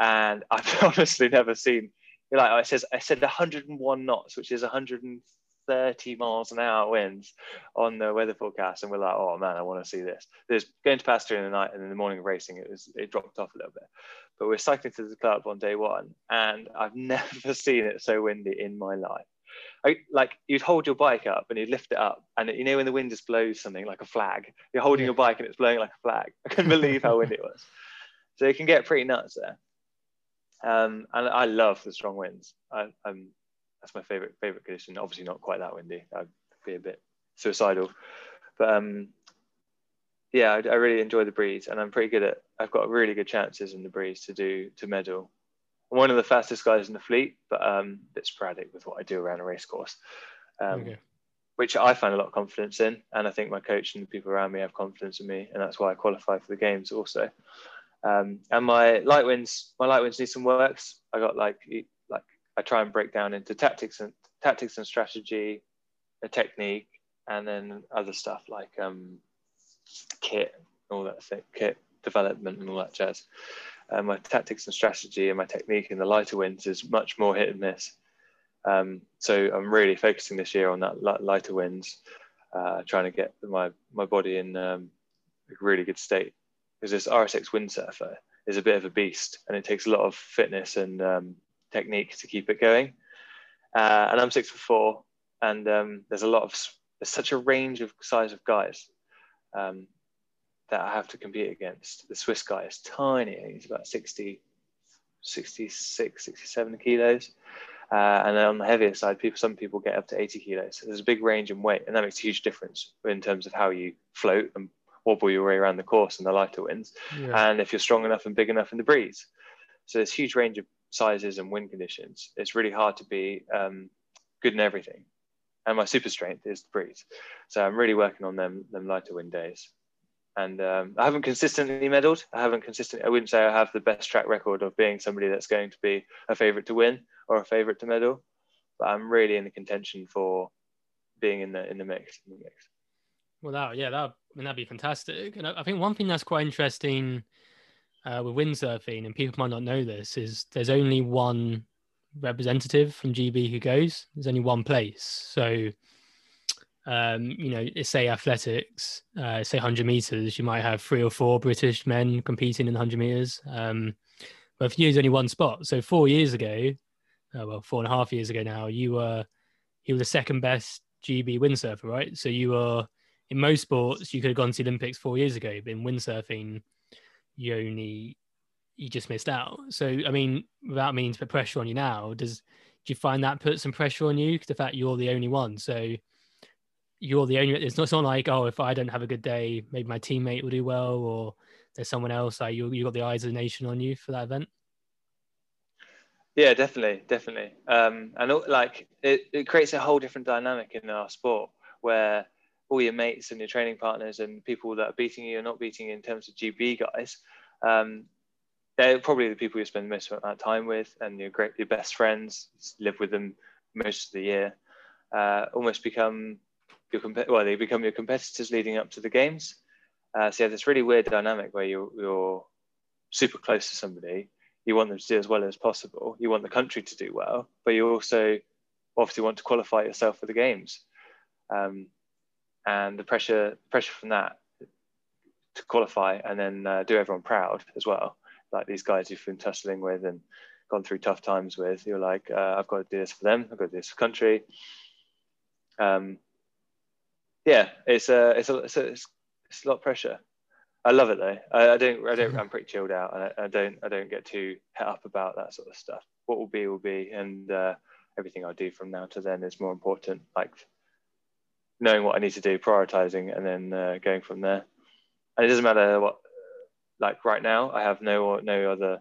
and I've honestly never seen. Like I said 101 knots, which is 130 miles an hour winds on the weather forecast, and we're like, oh man, I want to see this. There's going to pass during the night, and in the morning of racing, it dropped off a little bit. But we're cycling to the club on day one, and I've never seen it so windy in my life. Like you'd hold your bike up and you'd lift it up, and you know when the wind just blows something like a flag, you're holding your bike and it's blowing like a flag. I couldn't believe how windy it was. So it can get pretty nuts there. And I love the strong winds. That's my favorite condition. Obviously not quite that windy. I'd be a bit suicidal, but yeah, I really enjoy the breeze, and I'm pretty good at. I've got really good chances in the breeze to medal. I'm one of the fastest guys in the fleet, but a bit sporadic with what I do around a race course, which I find a lot of confidence in, and I think my coach and the people around me have confidence in me, and that's why I qualify for the games also. And my light winds need some works. I got like I try and break down into tactics and strategy, a technique, and then other stuff like kit, all that thing, kit development and all that jazz. My tactics and strategy and my technique in the lighter winds is much more hit and miss. So I'm really focusing this year on that lighter winds, trying to get my body in a really good state. Because this RSX windsurfer is a bit of a beast, and it takes a lot of fitness and technique to keep it going. And I'm 6'4", and there's such a range of size of guys that I have to compete against. The Swiss guy is tiny; he's about 60, 66, 67 kilos. And then on the heavier side, some people get up to 80 kilos. So there's a big range in weight, and that makes a huge difference in terms of how you float and wobble your way around the course and the lighter winds, and if you're strong enough and big enough in the breeze. So there's a huge range of sizes and wind conditions. It's really hard to be good in everything, and my super strength is the breeze, so I'm really working on them lighter wind days. And I haven't consistently medaled. I wouldn't say I have the best track record of being somebody that's going to be a favorite to win or a favorite to medal, but I'm really in the contention for being in the mix. Well, that'd be fantastic. And I think one thing that's quite interesting with windsurfing, and people might not know this, is there's only one representative from GB who goes. There's only one place. So, say athletics, say 100 meters, you might have 3 or 4 British men competing in 100 meters. But for you, there's only one spot. So 4 years ago, 4.5 years ago now, you were the second best GB windsurfer, right? So you were. In most sports, you could have gone to the Olympics 4 years ago, but in windsurfing, you just missed out. So, I mean, without meaning to put pressure on you now, do you find that puts some pressure on you? Because the fact you're the only one, so you're the only. It's not like, oh, if I don't have a good day, maybe my teammate will do well, or there's someone else. Like you got the eyes of the nation on you for that event. Yeah, definitely, and like it creates a whole different dynamic in our sport where. All your mates and your training partners and people that are beating you and not beating you in terms of GB guys, they're probably the people you spend most of that time with, and your best friends, live with them most of the year, almost become they become your competitors leading up to the games. So you have this really weird dynamic where you're super close to somebody, you want them to do as well as possible, you want the country to do well, but you also obviously want to qualify yourself for the games. And the pressure from that to qualify and then do everyone proud as well. Like these guys you've been tussling with and gone through tough times with, you're like, I've got to do this for them. I've got to do this for country. Yeah, it's a lot of pressure. I love it though. I don't. I'm pretty chilled out, and I don't get too het up about that sort of stuff. What will be, and everything I do from now to then is more important. Like. knowing what I need to do, prioritizing, and then going from there. And it doesn't matter what, like right now, I have no other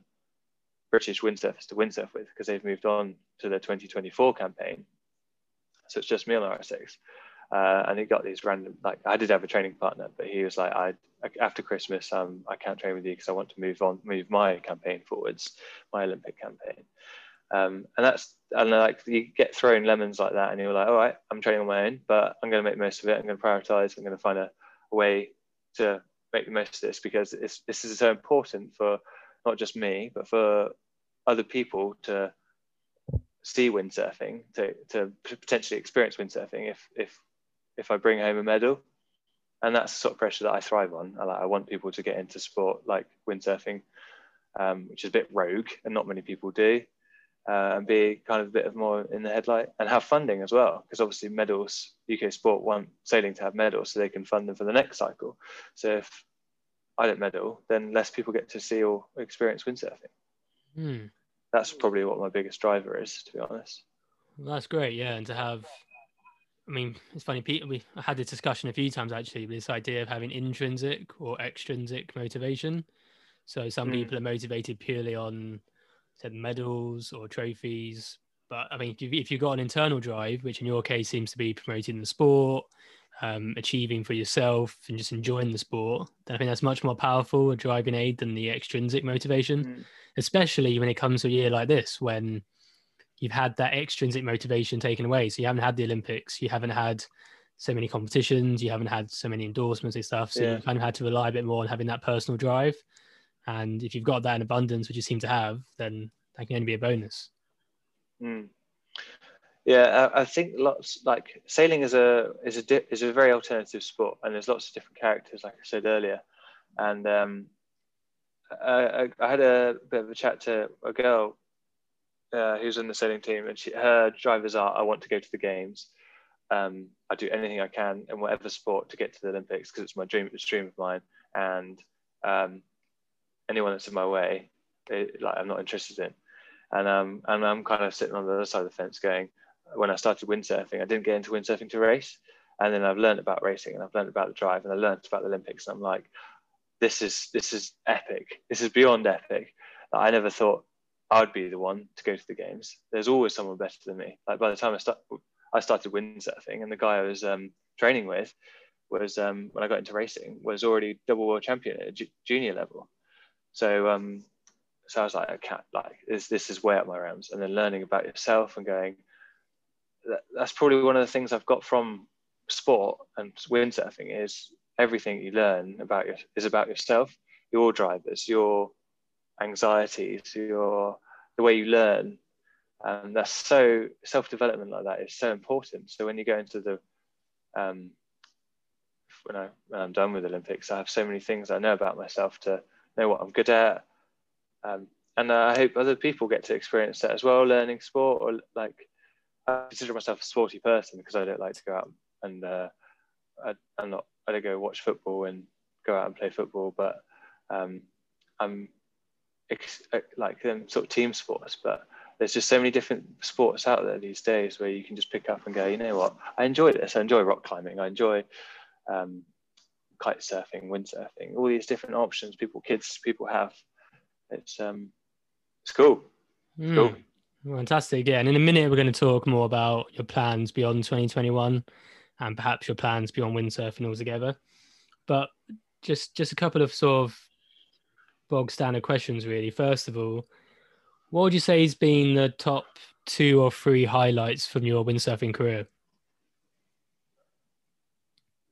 British windsurfers to windsurf with because they've moved on to their 2024 campaign. So it's just me on RSX. And it got these random, like, I did have a training partner, but he was like, after Christmas, I can't train with you because I want to move my campaign forwards, my Olympic campaign. And like, you get thrown lemons like that and you're like, all right, I'm training on my own, but I'm going to make the most of it. I'm going to prioritize. I'm going to find a way to make the most of this, because this is so important for not just me, but for other people to see windsurfing, to potentially experience windsurfing if I bring home a medal. And that's the sort of pressure that I thrive on. I want people to get into sport like windsurfing, which is a bit rogue and not many people do, and be kind of a bit of more in the headlight and have funding as well. Because obviously medals, UK Sport want sailing to have medals so they can fund them for the next cycle. So if I don't medal, then less people get to see or experience windsurfing. Mm. That's probably what my biggest driver is, to be honest. Well, that's great, yeah. And to have, I mean, it's funny, Pete, we had this discussion a few times actually, but this idea of having intrinsic or extrinsic motivation. So some people are motivated purely on, said, medals or trophies. But I mean, if you've got an internal drive, which in your case seems to be promoting the sport, achieving for yourself and just enjoying the sport, then I think that's much more powerful a driving aid than the extrinsic motivation, especially when it comes to a year like this, when you've had that extrinsic motivation taken away. So you haven't had the Olympics, you haven't had so many competitions, you haven't had so many endorsements and stuff. So you kind of had to rely a bit more on having that personal drive. And if you've got that in abundance, which you seem to have, then that can only be a bonus. Yeah, I think lots, like sailing is a very alternative sport, and there's lots of different characters, like I said earlier. And I had a bit of a chat to a girl who's in the sailing team, and her drivers are, I want to go to the games. I do anything I can in whatever sport to get to the Olympics because it's my dream. It's a dream of mine, and anyone that's in my way, like I'm not interested in. And I'm kind of sitting on the other side of the fence going, when I started windsurfing, I didn't get into windsurfing to race. And then I've learned about racing, and I've learned about the drive, and I learned about the Olympics. And I'm like, this is epic. This is beyond epic. I never thought I'd be the one to go to the games. There's always someone better than me. Like by the time I started windsurfing, and the guy I was training with was, when I got into racing, was already double world champion at junior level. So, so I was like, I can't, like, this is way up my realms. And then learning about yourself and going, that's probably one of the things I've got from sport and windsurfing is everything you learn about about yourself, your drivers, your anxieties, the way you learn. And that's so, self-development like that is so important. So when you go into the, when I'm done with Olympics, I have so many things I know about myself to know what I'm good at. And I hope other people get to experience that as well, learning sport. Or like, I consider myself a sporty person because I don't like to go out and I don't go watch football and go out and play football, but I'm like them sort of team sports. But there's just so many different sports out there these days where you can just pick up and go, you know what, I enjoy this. I enjoy rock climbing. I enjoy kite surfing, windsurfing, all these different options kids have. It's cool. It's cool. Fantastic. Yeah. And in a minute, we're going to talk more about your plans beyond 2021 and perhaps your plans beyond windsurfing altogether. But just a couple of sort of bog standard questions, really. First of all, what would you say has been the top 2 or 3 highlights from your windsurfing career?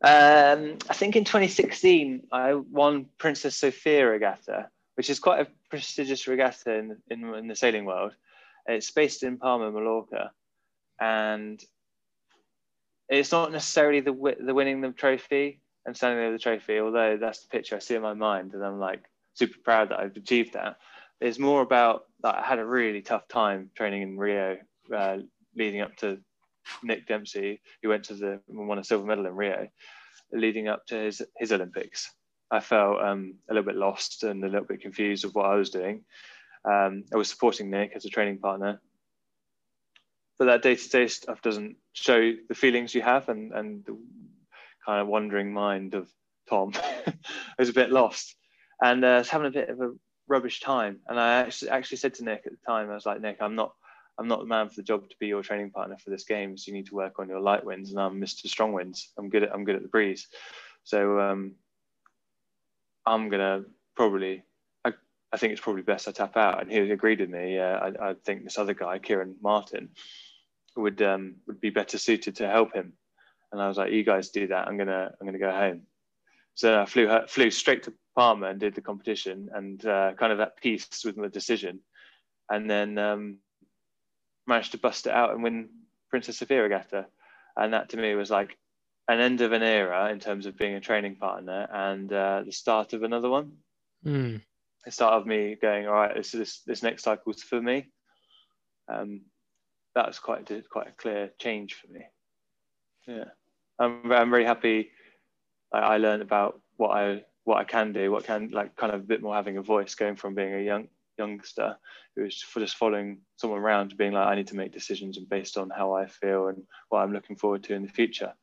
I think in 2016, I won Princess Sophia Regatta, which is quite a prestigious regatta in the sailing world. It's based in Palma, Mallorca, and it's not necessarily the winning the trophy and standing over the trophy, although that's the picture I see in my mind, and I'm like super proud that I've achieved that. It's more about that I had a really tough time training in Rio, leading up to Nick Dempsey, who won a silver medal in Rio, leading up to his Olympics. I felt a little bit lost and a little bit confused of what I was doing. I was supporting Nick as a training partner, but that day-to-day stuff doesn't show the feelings you have and kind of wandering mind of Tom. I was a bit lost, and I was having a bit of a rubbish time. And I actually said to Nick at the time, I was like, Nick, I'm not the man for the job to be your training partner for this game. So you need to work on your light winds, and I'm Mr. Strong Winds. I'm good at the breeze. So I'm gonna probably, I think it's probably best I tap out. And he agreed with me. I think this other guy, Kieran Martin, would be better suited to help him. And I was like, you guys do that. I'm gonna go home. So I flew straight to Palma and did the competition, and kind of at peace with my decision. And then managed to bust it out and win Princess Sophia Regatta. And that to me was like an end of an era in terms of being a training partner, and the start of another one. Mm. The start of me going, all right, this next cycle's for me. That was quite a clear change for me. Yeah, I'm very happy. I learned about what I can do, kind of a bit more having a voice, going from being a youngster who was just following someone around to being like, I need to make decisions and based on how I feel and what I'm looking forward to in the future.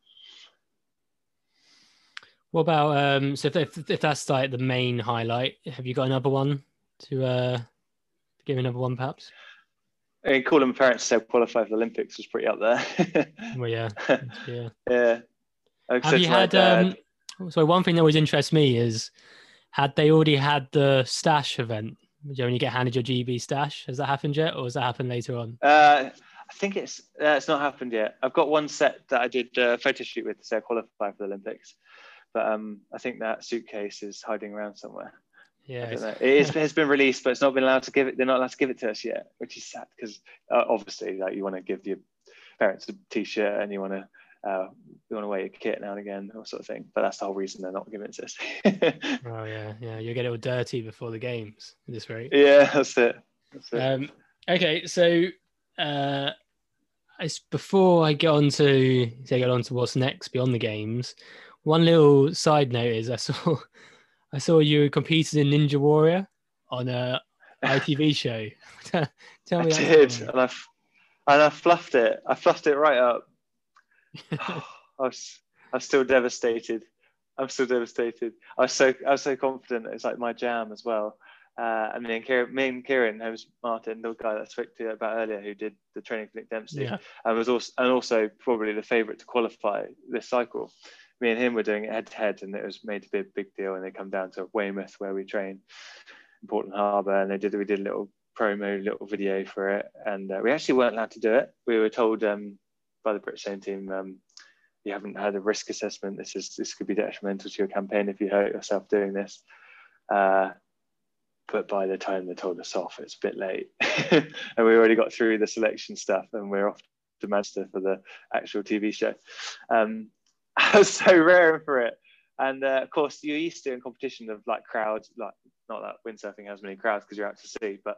What about so if that's like the main highlight, have you got another one to give another one perhaps? I mean, calling my parents to qualify for the Olympics was pretty up there. Well, yeah. Yeah. Have you had so one thing that always interests me is, had they already had the stash event? Do you only get handed your GB stash? Has that happened yet, or has that happened later on? I think it's not happened yet. I've got one set that I did a photo shoot with to say I qualify for the Olympics, but I think that suitcase is hiding around somewhere. Yeah, it's been released, but it's not been allowed to give it. They're not allowed to give it to us yet, which is sad because obviously, like, you want to give your parents a T-shirt and you want to wear your kit now and again, that sort of thing. But that's the whole reason they're not giving it to us. Oh yeah. You'll get it all dirty before the games at this rate. Yeah, that's it. Okay, so it's before I get on to what's next beyond the games. One little side note is I saw you competed in Ninja Warrior on a ITV show. Tell me. I did, and I fluffed it. I fluffed it right up. I'm still devastated. I was so confident. It's like my jam as well. And me and Kieran Holmes Martin, the guy that I spoke to about earlier, who did the training for Nick Dempsey, and was also probably the favourite to qualify this cycle. Me and him were doing it head to head, and it was made to be a big deal. And they come down to Weymouth, where we train, in Portland Harbour, and we did a little promo, little video for it. And we actually weren't allowed to do it. We were told by the British Sailing team, you haven't had a risk assessment. This could be detrimental to your campaign if you hurt yourself doing this. But by the time they told us off, it's a bit late, and we already got through the selection stuff, and we're off to Manchester for the actual TV show. I was so raring for it, and of course you're used to in competition of like crowds, like not that windsurfing has many crowds because you're out to sea, but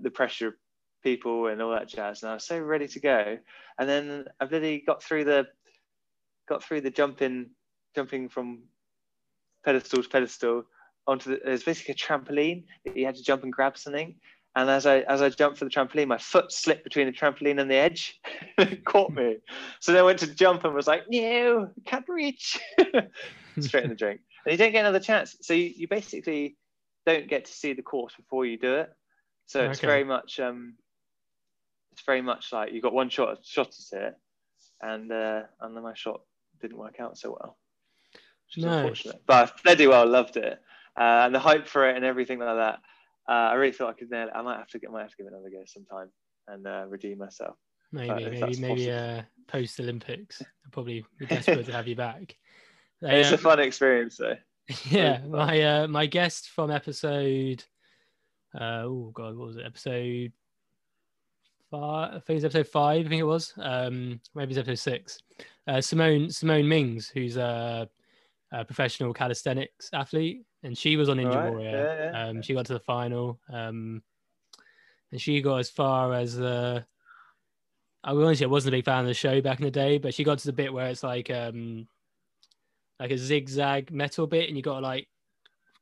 the pressure of people and all that jazz, and I was so ready to go. And then I bloody got through the jumping from pedestal to pedestal onto the, there's basically a trampoline that you had to jump and grab something, and as I jumped for the trampoline, my foot slipped between the trampoline and the edge. It caught me, so then I went to jump and was like, no, can't reach. Straight in the drink, and you don't get another chance, so you basically don't get to see the course before you do it. So it's okay. It's very much like you got one shot at it, and then my shot didn't work out so well, which is unfortunate. But I bloody well loved it, and the hype for it and everything like that. I really thought I could nail it. I might have to give it another go sometime and redeem myself. Maybe post Olympics. I'll probably be desperate to have you back. It's a fun experience, though. Yeah, really my guest from episode. What was it? Episode 5, I think it was episode 5, I think it was. Maybe it's episode 6. Simone Mings, who's a professional calisthenics athlete, and she was on Ninja Warrior. Yeah. She got to the final, and she got as far as the. I wasn't a big fan of the show back in the day, but she got to the bit where it's like a zigzag metal bit, and you got to like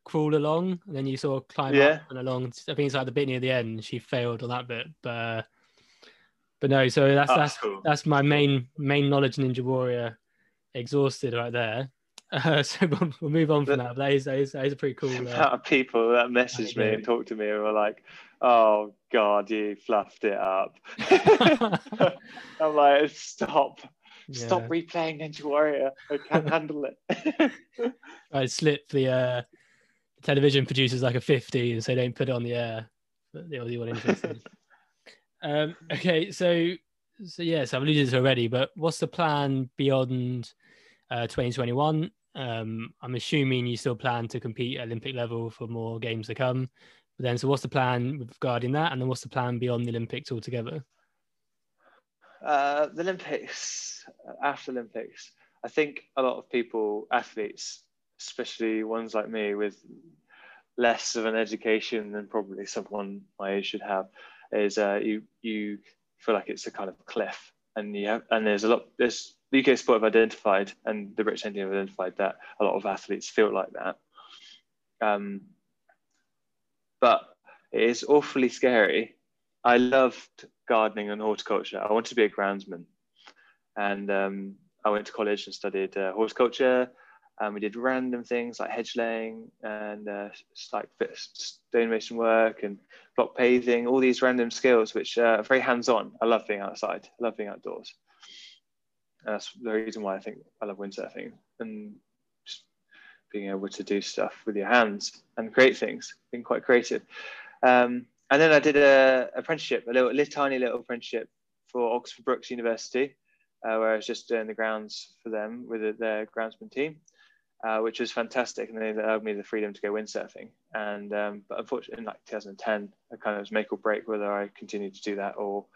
crawl along, and then you sort of climb up and along. I think it's like the bit near the end. She failed on that bit, but no. So that's cool. That's my main knowledge of Ninja Warrior exhausted right there. So we'll move on from that. But that is a pretty cool... amount of people that messaged me and talked to me and were like, oh, God, you fluffed it up. I'm like, stop replaying Ninja Warrior. I can't handle it. I'd slip the television producers like a 50 and say don't put it on the air. But the audio one interesting. Okay, so yes, I've alluded to this already, but what's the plan beyond 2021? I'm assuming you still plan to compete at Olympic level for more games to come. But then, so what's the plan regarding that? And then what's the plan beyond the Olympics altogether? The Olympics, after Olympics, I think a lot of people, athletes, especially ones like me with less of an education than probably someone my age should have, is you feel like it's a kind of cliff, and there's the UK Sport have identified, and the British Sailing have identified, that a lot of athletes feel like that. But it is awfully scary. I loved gardening and horticulture. I wanted to be a groundsman, and I went to college and studied horticulture, and we did random things like hedge laying and like stonemason work and block paving, all these random skills which are very hands-on. I love being outside, I love being outdoors. And that's the reason why I think I love windsurfing, and just being able to do stuff with your hands and create things, being quite creative. And then I did a tiny little apprenticeship for Oxford Brookes University, where I was just doing the grounds for them with their groundsman team. Which was fantastic, and they allowed me the freedom to go windsurfing. And but unfortunately, in like 2010, I kind of was make or break whether I continued to do that or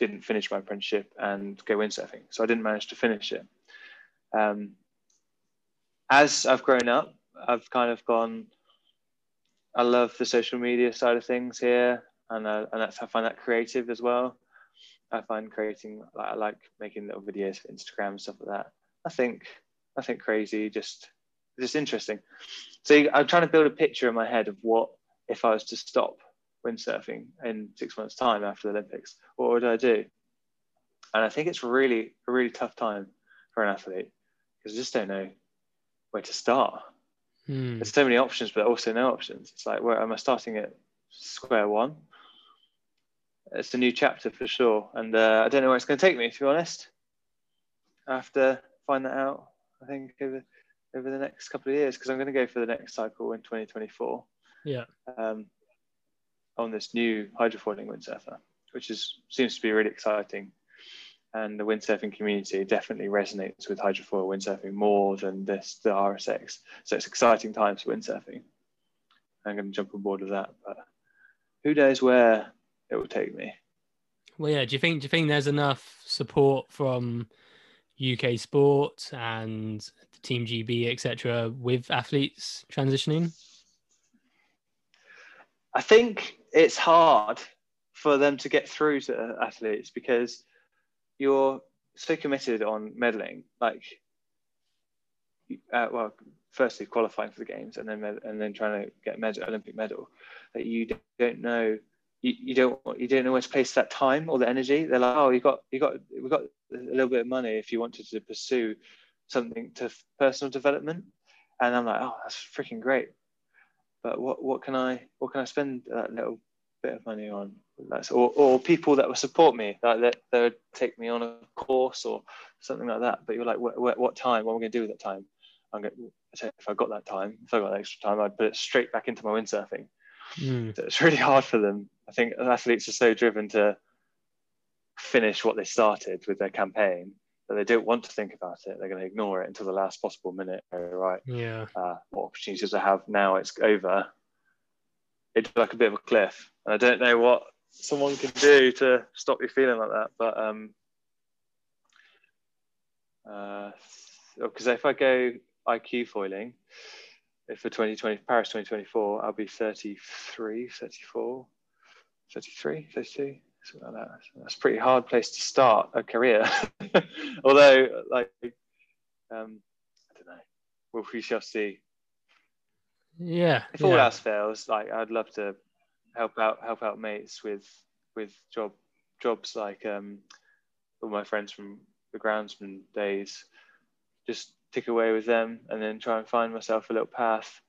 didn't finish my apprenticeship and go windsurfing. So I didn't manage to finish it. As I've grown up, I've kind of gone, I love the social media side of things here, and that's, I find that creative as well. I find creating, I like making little videos for Instagram and stuff like that. I think crazy, just interesting. So I'm trying to build a picture in my head of what if I was to stop windsurfing in 6 months' time after the Olympics, what would I do? And I think it's really a really tough time for an athlete because I just don't know where to start. There's so many options, but also no options. It's like, where am I starting at square one? It's a new chapter for sure, and I don't know where it's going to take me, to be honest. I have to find that out, I think, over the next couple of years, because I'm going to go for the next cycle in 2024. Yeah. On this new hydrofoiling windsurfer, which seems to be really exciting, and the windsurfing community definitely resonates with hydrofoil windsurfing more than the RSX. So it's exciting times for windsurfing. I'm going to jump on board with that, but who knows where it will take me. Well, yeah. Do you think there's enough support from UK Sport and Team GB, etc., with athletes transitioning? I think it's hard for them to get through to athletes because you're so committed on medalling. Like, well, firstly qualifying for the games, and then trying to get Olympic medal, that you don't know. You don't know where to place that time or the energy. They're like, oh, we've got a little bit of money if you wanted to pursue something to personal development. And I'm like, oh, that's freaking great. But what can I spend that little bit of money on? That's or people that will support me, like they would take me on a course or something like that. But you're like, what time? What am I going to do with that time? If I got that extra time, I'd put it straight back into my windsurfing. So it's really hard for them. I think athletes are so driven to finish what they started with their campaign that they don't want to think about it. They're going to ignore it until the last possible minute. Right? Yeah. What opportunities I have now? It's over. It's like a bit of a cliff, and I don't know what someone can do to stop you feeling like that. But because if I go IQ foiling, for 2020 Paris 2024, I'll be 33, 34, 33, 32, something like that. That's a pretty hard place to start a career. Although, like, I don't know. Well, we shall see. Yeah. If all else fails, like, I'd love to help out mates with jobs like all my friends from the groundsman days just tick away with them and then try and find myself a little path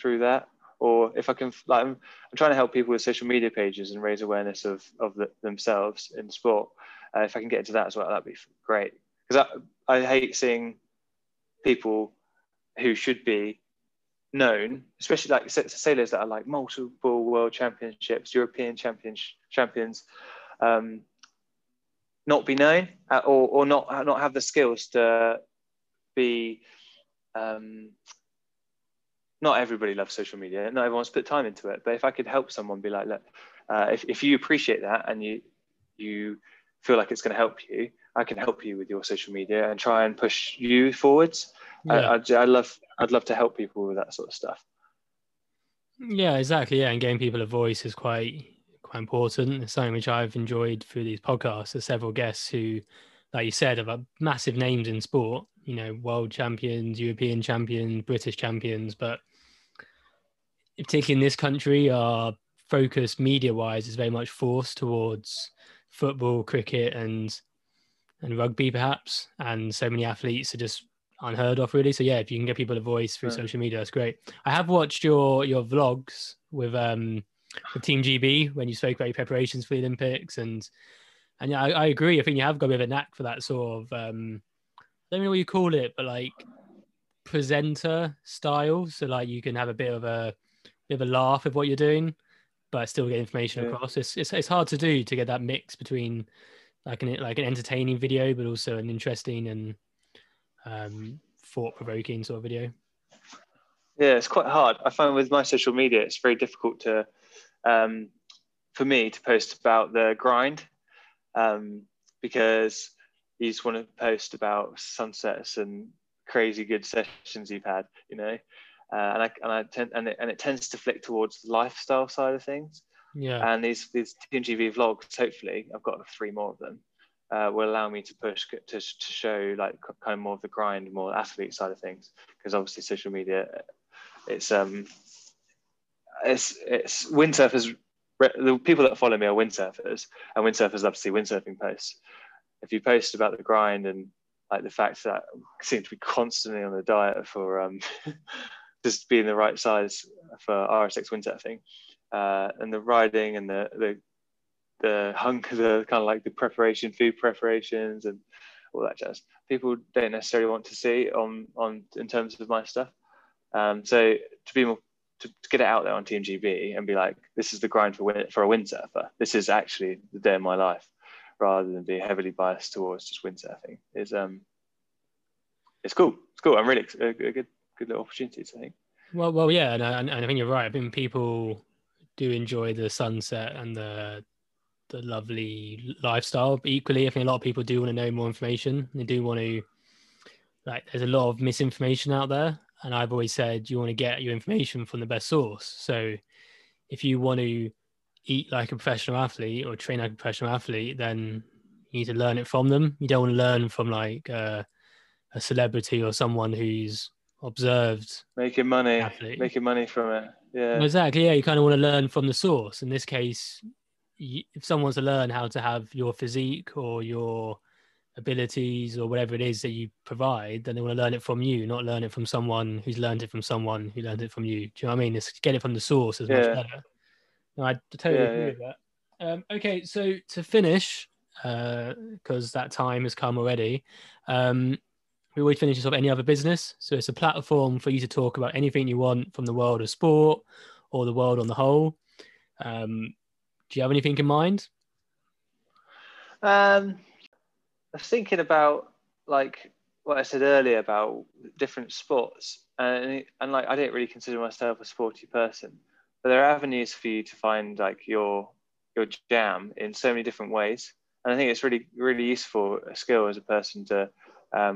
through that. Or if I can, like, I'm trying to help people with social media pages and raise awareness of themselves in sport. If I can get into that as well, that'd be great. Because I hate seeing people who should be known, especially like sailors that are like multiple world championships, European champions, not be known or not have the skills to be. Not everybody loves social media. Not everyone's put time into it. But if I could help someone be like, look, if you appreciate that and you feel like it's going to help you, I can help you with your social media and try and push you forwards. Yeah. I'd love to help people with that sort of stuff. Yeah, exactly. Yeah, and giving people a voice is quite important. It's something which I've enjoyed through these podcasts. There's several guests who, like you said, have massive names in sport. You know, world champions, European champions, British champions, but particularly in this country, our focus media-wise is very much forced towards football, cricket, and rugby, perhaps. And so many athletes are just unheard of, really. So yeah, if you can get people a voice through social media, that's great. I have watched your vlogs with Team GB when you spoke about your preparations for the Olympics, and yeah, I agree. I think you have got a bit of a knack for that sort of I don't know what you call it, but like presenter style. So like you can have a bit of a laugh with what you're doing, but still get information across. It's hard to do, to get that mix between like an entertaining video, but also an interesting and thought-provoking sort of video. Yeah, it's quite hard. I find with my social media, it's very difficult to for me to post about the grind because you just want to post about sunsets and crazy good sessions you've had, you know, and it tends to flick towards the lifestyle side of things. Yeah. And these Team GB vlogs, hopefully, I've got 3 more of them, will allow me to push to show like kind of more of the grind, more athlete side of things, because obviously social media, it's windsurfers. The people that follow me are windsurfers, and windsurfers love to see windsurfing posts. If you post about the grind and like the fact that I seem to be constantly on the diet for just being the right size for RSX windsurfing, and the riding and the hunger, the kind of like the preparation, food preparations and all that jazz, people don't necessarily want to see on in terms of my stuff. So to be more, to get it out there on Team GB and be like, this is the grind for a windsurfer. This is actually the day of my life, rather than be heavily biased towards just windsurfing, is it's cool. It's cool. I'm really good little opportunities, I think. Well, yeah, and I think you're right. I mean, people do enjoy the sunset and the lovely lifestyle. But equally, I think a lot of people do want to know more information. They do want to, like, there's a lot of misinformation out there, and I've always said you want to get your information from the best source. So if you want to eat like a professional athlete or train like a professional athlete, then you need to learn it from them. You don't want to learn from like a celebrity or someone who's observed making money from it. Yeah, exactly. Yeah, you kind of want to learn from the source. In this case, if someone's to learn how to have your physique or your abilities or whatever it is that you provide, then they want to learn it from you, not learn it from someone who's learned it from someone who learned it from you. Do you know what I mean? It's get it from the source is much better. No, I totally agree with that. Okay, so to finish, because that time has come already, we always finish this off any other business. So it's a platform for you to talk about anything you want from the world of sport or the world on the whole. Do you have anything in mind? I was thinking about like what I said earlier about different sports, and like I don't really consider myself a sporty person. But there are avenues for you to find like your jam in so many different ways, and I think it's really, really useful a skill as a person to, I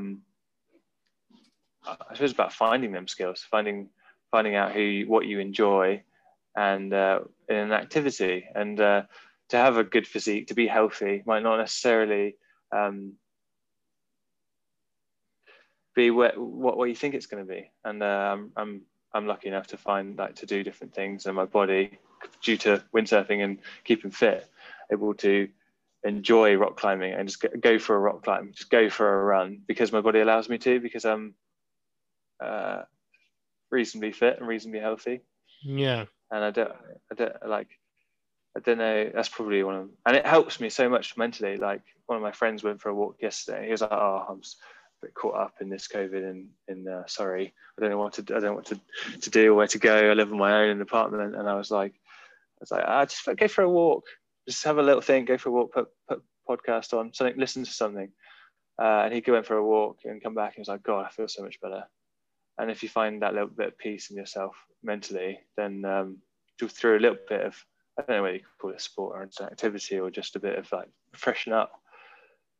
suppose, about finding them skills, finding out what you enjoy, and in an activity, and to have a good physique, to be healthy, might not necessarily be what you think it's going to be, and I'm lucky enough to find like to do different things, and my body, due to windsurfing and keeping fit, able to enjoy rock climbing and just go for a rock climb, just go for a run, because my body allows me to, because I'm reasonably fit and reasonably healthy. Yeah. And I don't know, that's probably one of them. And it helps me so much mentally. Like, one of my friends went for a walk yesterday. He was like, oh, I'm a bit caught up in this COVID in Surrey. I don't know what to do, where to go. I live on my own in an apartment. And I was like, just go for a walk. Just have a little thing, go for a walk, put podcast on, something, listen to something. And he went for a walk and come back and was like, God, I feel so much better. And if you find that little bit of peace in yourself mentally, then through a little bit of, I don't know whether you call it sport or it's an activity or just a bit of like freshen up.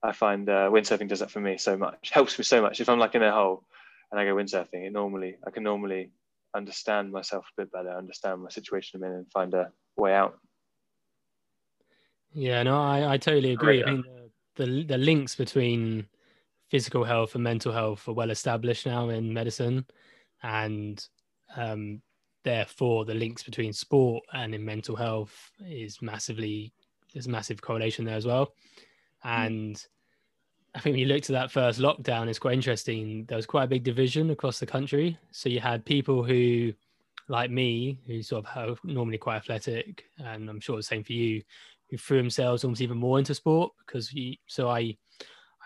I find windsurfing does that for me so much, helps me so much. If I'm like in a hole and I go windsurfing, I can normally understand myself a bit better, understand my situation I'm in and find a way out. Yeah, no, I totally agree. I think the links between physical health and mental health are well established now in medicine, and therefore the links between sport and in mental health there's a massive correlation there as well. And I think when you looked at that first lockdown, it's quite interesting. There was quite a big division across the country. So you had people who, like me, who sort of are normally quite athletic, and I'm sure the same for you, who threw themselves almost even more into sport because I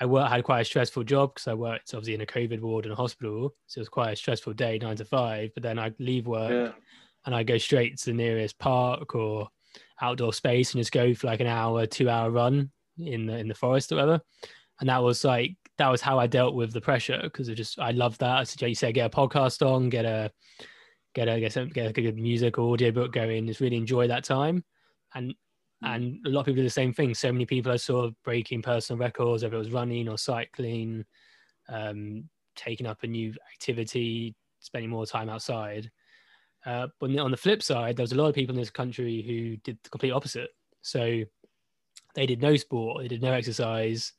had quite a stressful job, because I worked obviously in a COVID ward in a hospital. So it was quite a stressful day, 9 to 5, but then I'd leave work and I'd go straight to the nearest park or outdoor space and just go for like an hour, 2 hour run in the forest or whatever. And that was how I dealt with the pressure, because I love that. I suggest you say get a podcast on, get a good music or audiobook going, just really enjoy that time. And a lot of people do the same thing. So many people are sort of breaking personal records, whether it was running or cycling, taking up a new activity, spending more time outside. But on the flip side, there was a lot of people in this country who did the complete opposite. So they did no sport, they did no exercise,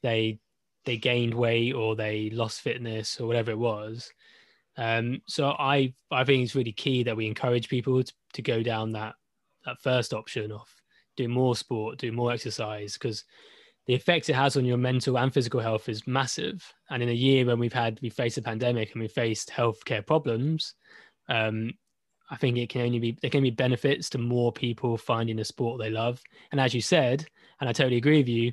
they gained weight or they lost fitness or whatever it was. So I think it's really key that we encourage people to go down that first option of do more sport, do more exercise, because the effects it has on your mental and physical health is massive. And in a year when we faced a pandemic and we faced healthcare problems, I think there can be benefits to more people finding a sport they love. And as you said, and I totally agree with you,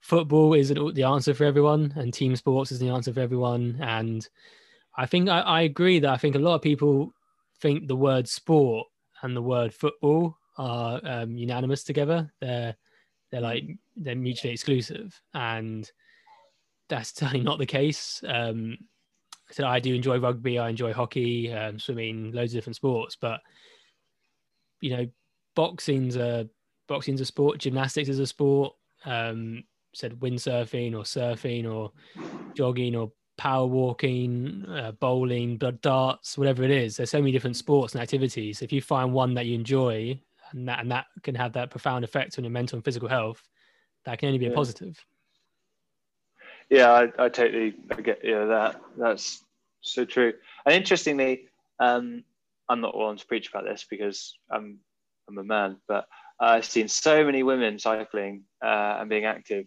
football isn't the answer for everyone, and team sports is the answer for everyone. And I think I agree that I think a lot of people think the word sport and the word football are unanimous together. They're mutually exclusive, and that's certainly not the case. So I do enjoy rugby, I enjoy hockey, swimming, loads of different sports. But you know, boxing's a sport, gymnastics is a sport. Said windsurfing or surfing or jogging or power walking, bowling, darts, whatever it is. There's so many different sports and activities. If you find one that you enjoy and that can have that profound effect on your mental and physical health, that can only be a positive. Yeah, I totally get that's so true. And interestingly, I'm not one to preach about this because I'm a man, but I've seen so many women cycling and being active.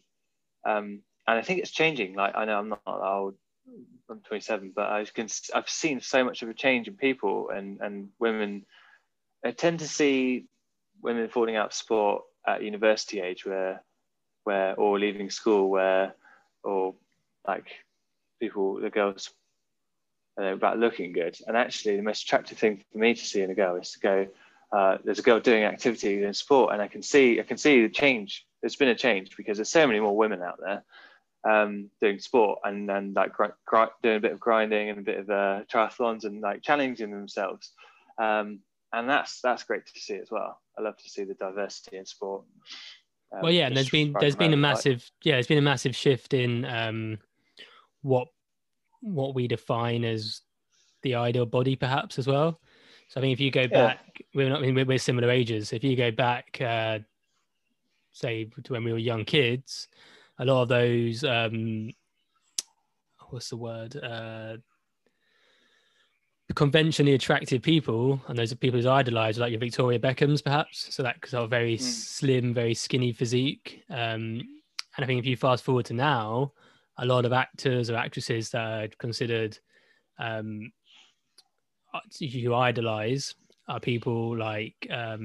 And I think it's changing. Like, I know I'm not that old, I'm 27, but I've seen so much of a change in people and women. I tend to see women falling out of sport at university age, where or leaving school, where or like the girls are about looking good. And actually, the most attractive thing for me to see in a girl is to go, there's a girl doing activity in sport, and I can see the change. There's been a change because there's so many more women out there doing sport and then like doing a bit of grinding and a bit of triathlons and like challenging themselves, and that's great to see as well. I love to see the diversity in sport. Well, yeah, and there's been a massive shift in what we define as the ideal body, perhaps, as well. So I mean, if you go back, we're similar ages. If you go back, say to when we were young kids, a lot of those conventionally attractive people, and those are people who's idolized, like your Victoria Beckhams perhaps, so that sort of very slim, very skinny physique, and I think if you fast forward to now, a lot of actors or actresses that are considered you idolize are people like I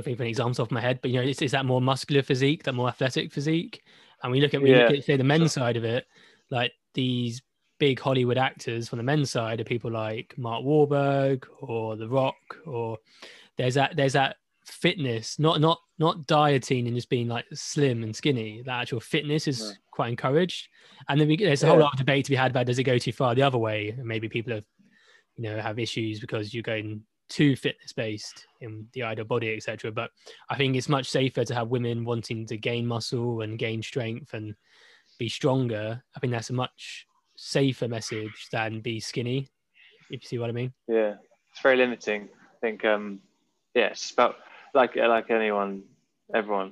think of any examples off my head, but you know, it's that more muscular physique, that more athletic physique. And we look at, say the men's side of it, like these big Hollywood actors from the men's side are people like Mark Wahlberg or The Rock, or there's that fitness, not dieting and just being like slim and skinny. That actual fitness is quite encouraged. And then there's a whole lot of debate to be had about, does it go too far the other way? And maybe people have issues because you're going too fitness based in the ideal body, etc. But I think it's much safer to have women wanting to gain muscle and gain strength and be stronger. I think that's a much safer message than be skinny, if you see what I mean. Yeah, it's very limiting. I think it's about like everyone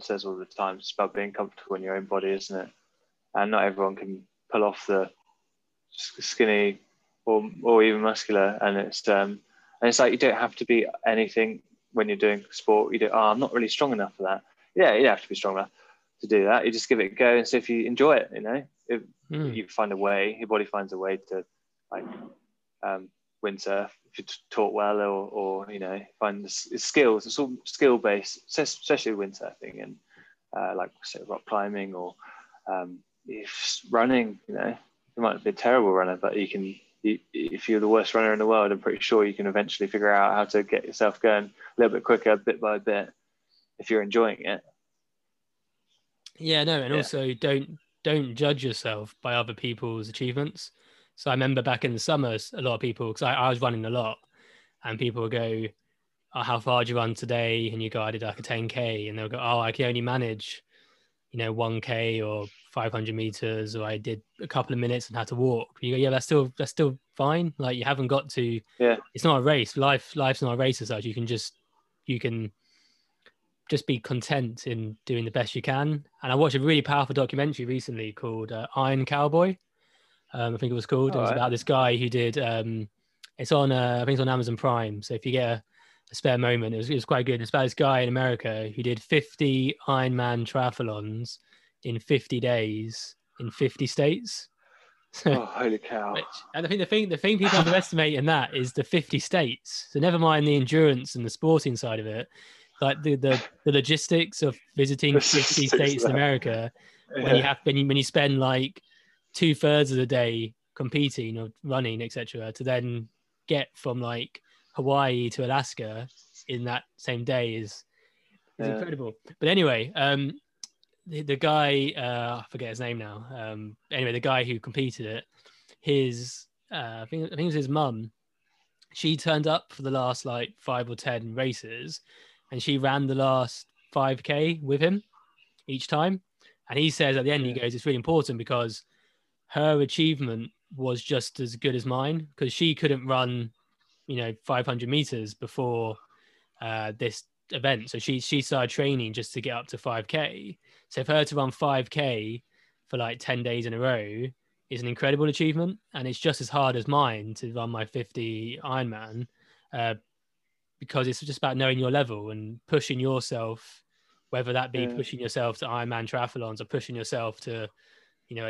says all the time, it's about being comfortable in your own body, isn't it? And not everyone can pull off the skinny or even muscular, and it's like, you don't have to be anything when you're doing sport. You don't, I'm not really strong enough for that. Yeah, you don't have to be strong enough to do that. You just give it a go and see if you enjoy it, you know? If you find a way, your body finds a way to, like, windsurf, if you taught well, or you know, find the skills. It's all skill-based, especially windsurfing and, rock climbing or running, you know. You might be a terrible runner, but you can... If you're the worst runner in the world, I'm pretty sure you can eventually figure out how to get yourself going a little bit quicker, bit by bit, if you're enjoying it. Yeah, no, and also don't judge yourself by other people's achievements. So I remember back in the summers, a lot of people, because I was running a lot, and people would go, "Oh, how far did you run today?" And you go, "I did like a 10K," and they'll go, "Oh, I can only manage, 1K or 500 meters, or I did a couple of minutes and had to walk." You go, yeah, that's still fine. Like, you haven't got to, it's not a race. Life's not a race as such. You can just be content in doing the best you can. And I watched a really powerful documentary recently called Iron Cowboy. I think it was called, about this guy who did, it's on, I think it's on Amazon Prime. So if you get a spare moment, it was quite good. It's about this guy in America who did 50 Ironman triathlons in 50 days in 50 states. Oh, holy cow. And I think the thing people underestimate in that is the 50 states. So never mind the endurance and the sporting side of it, like the logistics of visiting 50 states in America, when you spend like 2/3 of the day competing or running, etc., to then get from like Hawaii to Alaska in that same day is incredible. But anyway, the guy, I forget his name now. Anyway, the guy who competed it, his, I think it was his mum. She turned up for the last like 5 or 10 races, and she ran the last 5K with him each time. And he says at the end, he goes, "It's really important because her achievement was just as good as mine, because she couldn't run, 500 meters before this event. So she started training just to get up to 5K. So for her to run 5K for like 10 days in a row is an incredible achievement. And it's just as hard as mine to run my 50 Ironman, because it's just about knowing your level and pushing yourself, whether that be pushing yourself to Ironman triathlons or pushing yourself to, a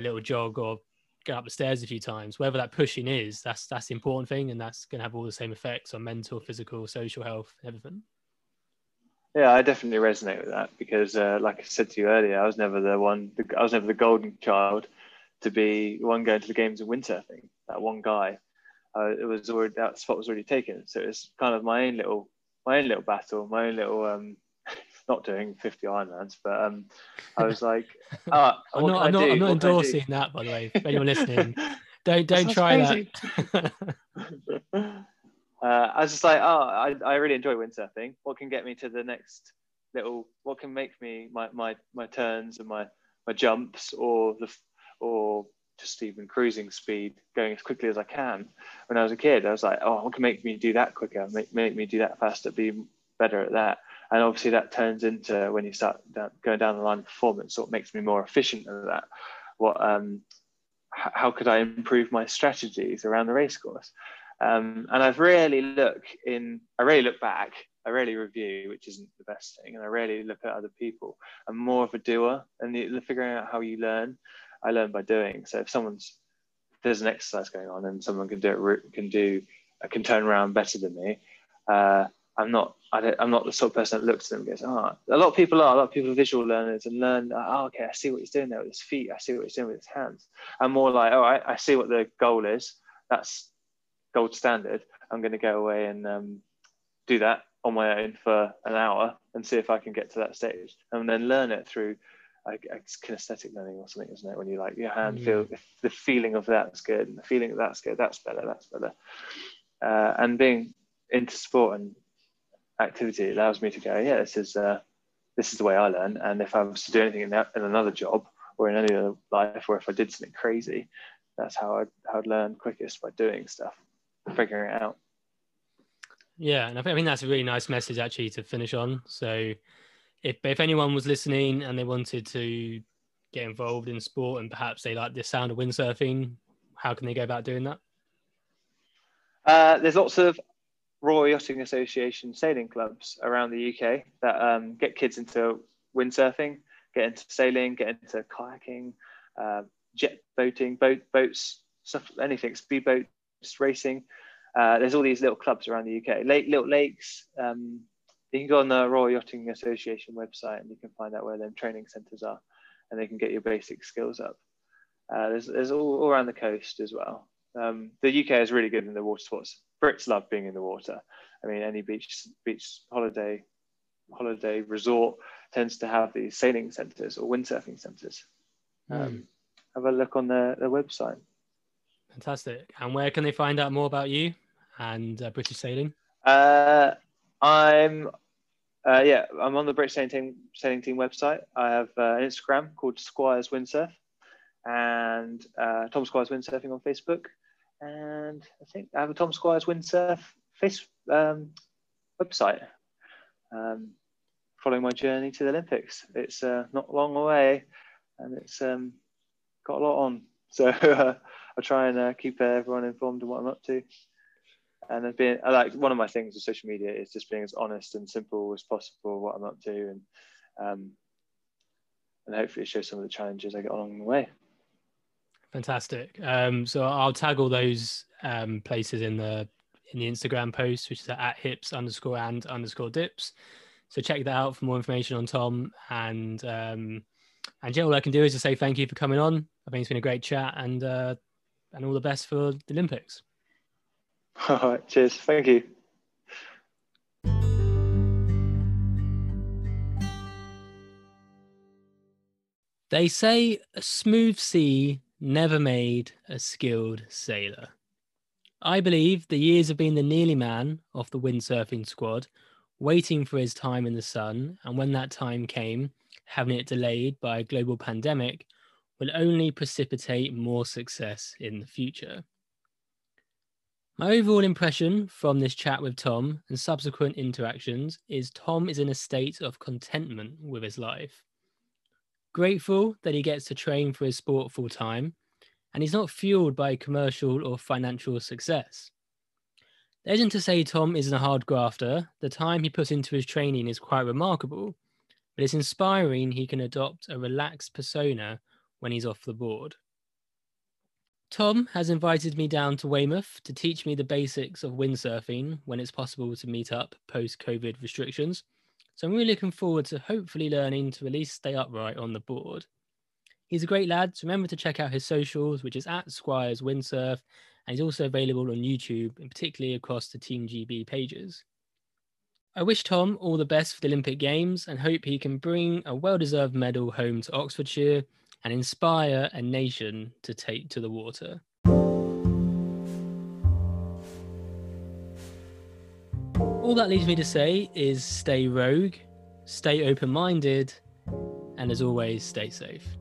little jog or get up the stairs a few times. Whatever that pushing is, that's the important thing. And that's going to have all the same effects on mental, physical, social health, everything." Yeah, I definitely resonate with that because, like I said to you earlier, I was never the golden child to be the one going to the games of windsurfing. That one guy, that spot was already taken. So it's kind of my own little battle, my own little not doing 50 Ironmans, but I was like, I'm not endorsing that, by the way. If anyone listening, don't try that. I was just like, I really enjoy windsurfing. What can get me to the next little? What can make me my turns and my jumps, or just even cruising speed, going as quickly as I can? When I was a kid, I was like, what can make me do that quicker? Make me do that faster? Be better at that? And obviously, that turns into, when you start going down the line of performance, sort of makes me more efficient at that. What how could I improve my strategies around the race course? And I've really look back, I really review, which isn't the best thing, and I really look at other people. I'm more of a doer, and the figuring out how you learn. I learn by doing. So if there's an exercise going on and someone can turn around better than me, I'm not the sort of person that looks at them and goes, a lot of people are visual learners and learn, okay, I see what he's doing there with his feet, I see what he's doing with his hands. I'm more like, all right, I see what the goal is, that's gold standard, I'm going to go away and do that on my own for an hour and see if I can get to that stage, and then learn it through kinesthetic learning or something, isn't it, when you like your hand feel the feeling of that's good and the feeling of that's good, that's better, and being into sport and activity allows me to go, yeah, this is the way I learn. And if I was to do anything in another job or in any other life, or if I did something crazy, that's how I'd learn quickest, by doing stuff, figuring it out. Yeah, and I think that's a really nice message actually to finish on. So if anyone was listening and they wanted to get involved in sport and perhaps they like the sound of windsurfing, how can they go about doing that? There's lots of Royal Yachting Association sailing clubs around the UK that get kids into windsurfing, get into sailing, get into kayaking, jet boating, boats, stuff, anything, speedboats, racing. There's all these little clubs around the UK, little lakes. You can go on the Royal Yachting Association website and you can find out where their training centres are, and they can get your basic skills up. There's all around the coast as well. The UK is really good in the water sports. Brits love being in the water. I mean, any beach holiday resort tends to have these sailing centres or windsurfing centres. Have a look on their website. Fantastic. And where can they find out more about you and British Sailing? I'm on the British Sailing Team website. I have an Instagram called Squires Windsurf, and Tom Squires Windsurfing on Facebook. And I think I have a Tom Squires Windsurf website. Following my journey to the Olympics. It's not long away, and it's got a lot on. So I'll try and keep everyone informed of what I'm up to. And one of my things with social media is just being as honest and simple as possible what I'm up to, and hopefully show some of the challenges I get along the way. Fantastic. So I'll tag all those places in the Instagram post, which is at hips_and_dips. So check that out for more information on Tom. And yeah, all I can do is just say thank you for coming on. I think it's been a great chat, and all the best for the Olympics. All right, cheers. Thank you. They say a smooth sea never made a skilled sailor. I believe the years have been the nearly man of the windsurfing squad, waiting for his time in the sun, and when that time came, having it delayed by a global pandemic will only precipitate more success in the future. My overall impression from this chat with Tom and subsequent interactions is Tom is in a state of contentment with his life. Grateful that he gets to train for his sport full time, and he's not fueled by commercial or financial success. That isn't to say Tom isn't a hard grafter. The time he puts into his training is quite remarkable, but it's inspiring he can adopt a relaxed persona when he's off the board. Tom has invited me down to Weymouth to teach me the basics of windsurfing when it's possible to meet up post-COVID restrictions. So I'm really looking forward to hopefully learning to at least stay upright on the board. He's a great lad, so remember to check out his socials, which is at Squires Windsurf, and he's also available on YouTube, and particularly across the Team GB pages. I wish Tom all the best for the Olympic Games and hope he can bring a well-deserved medal home to Oxfordshire and inspire a nation to take to the water. All that leaves me to say is stay rogue, stay open-minded, and as always, stay safe.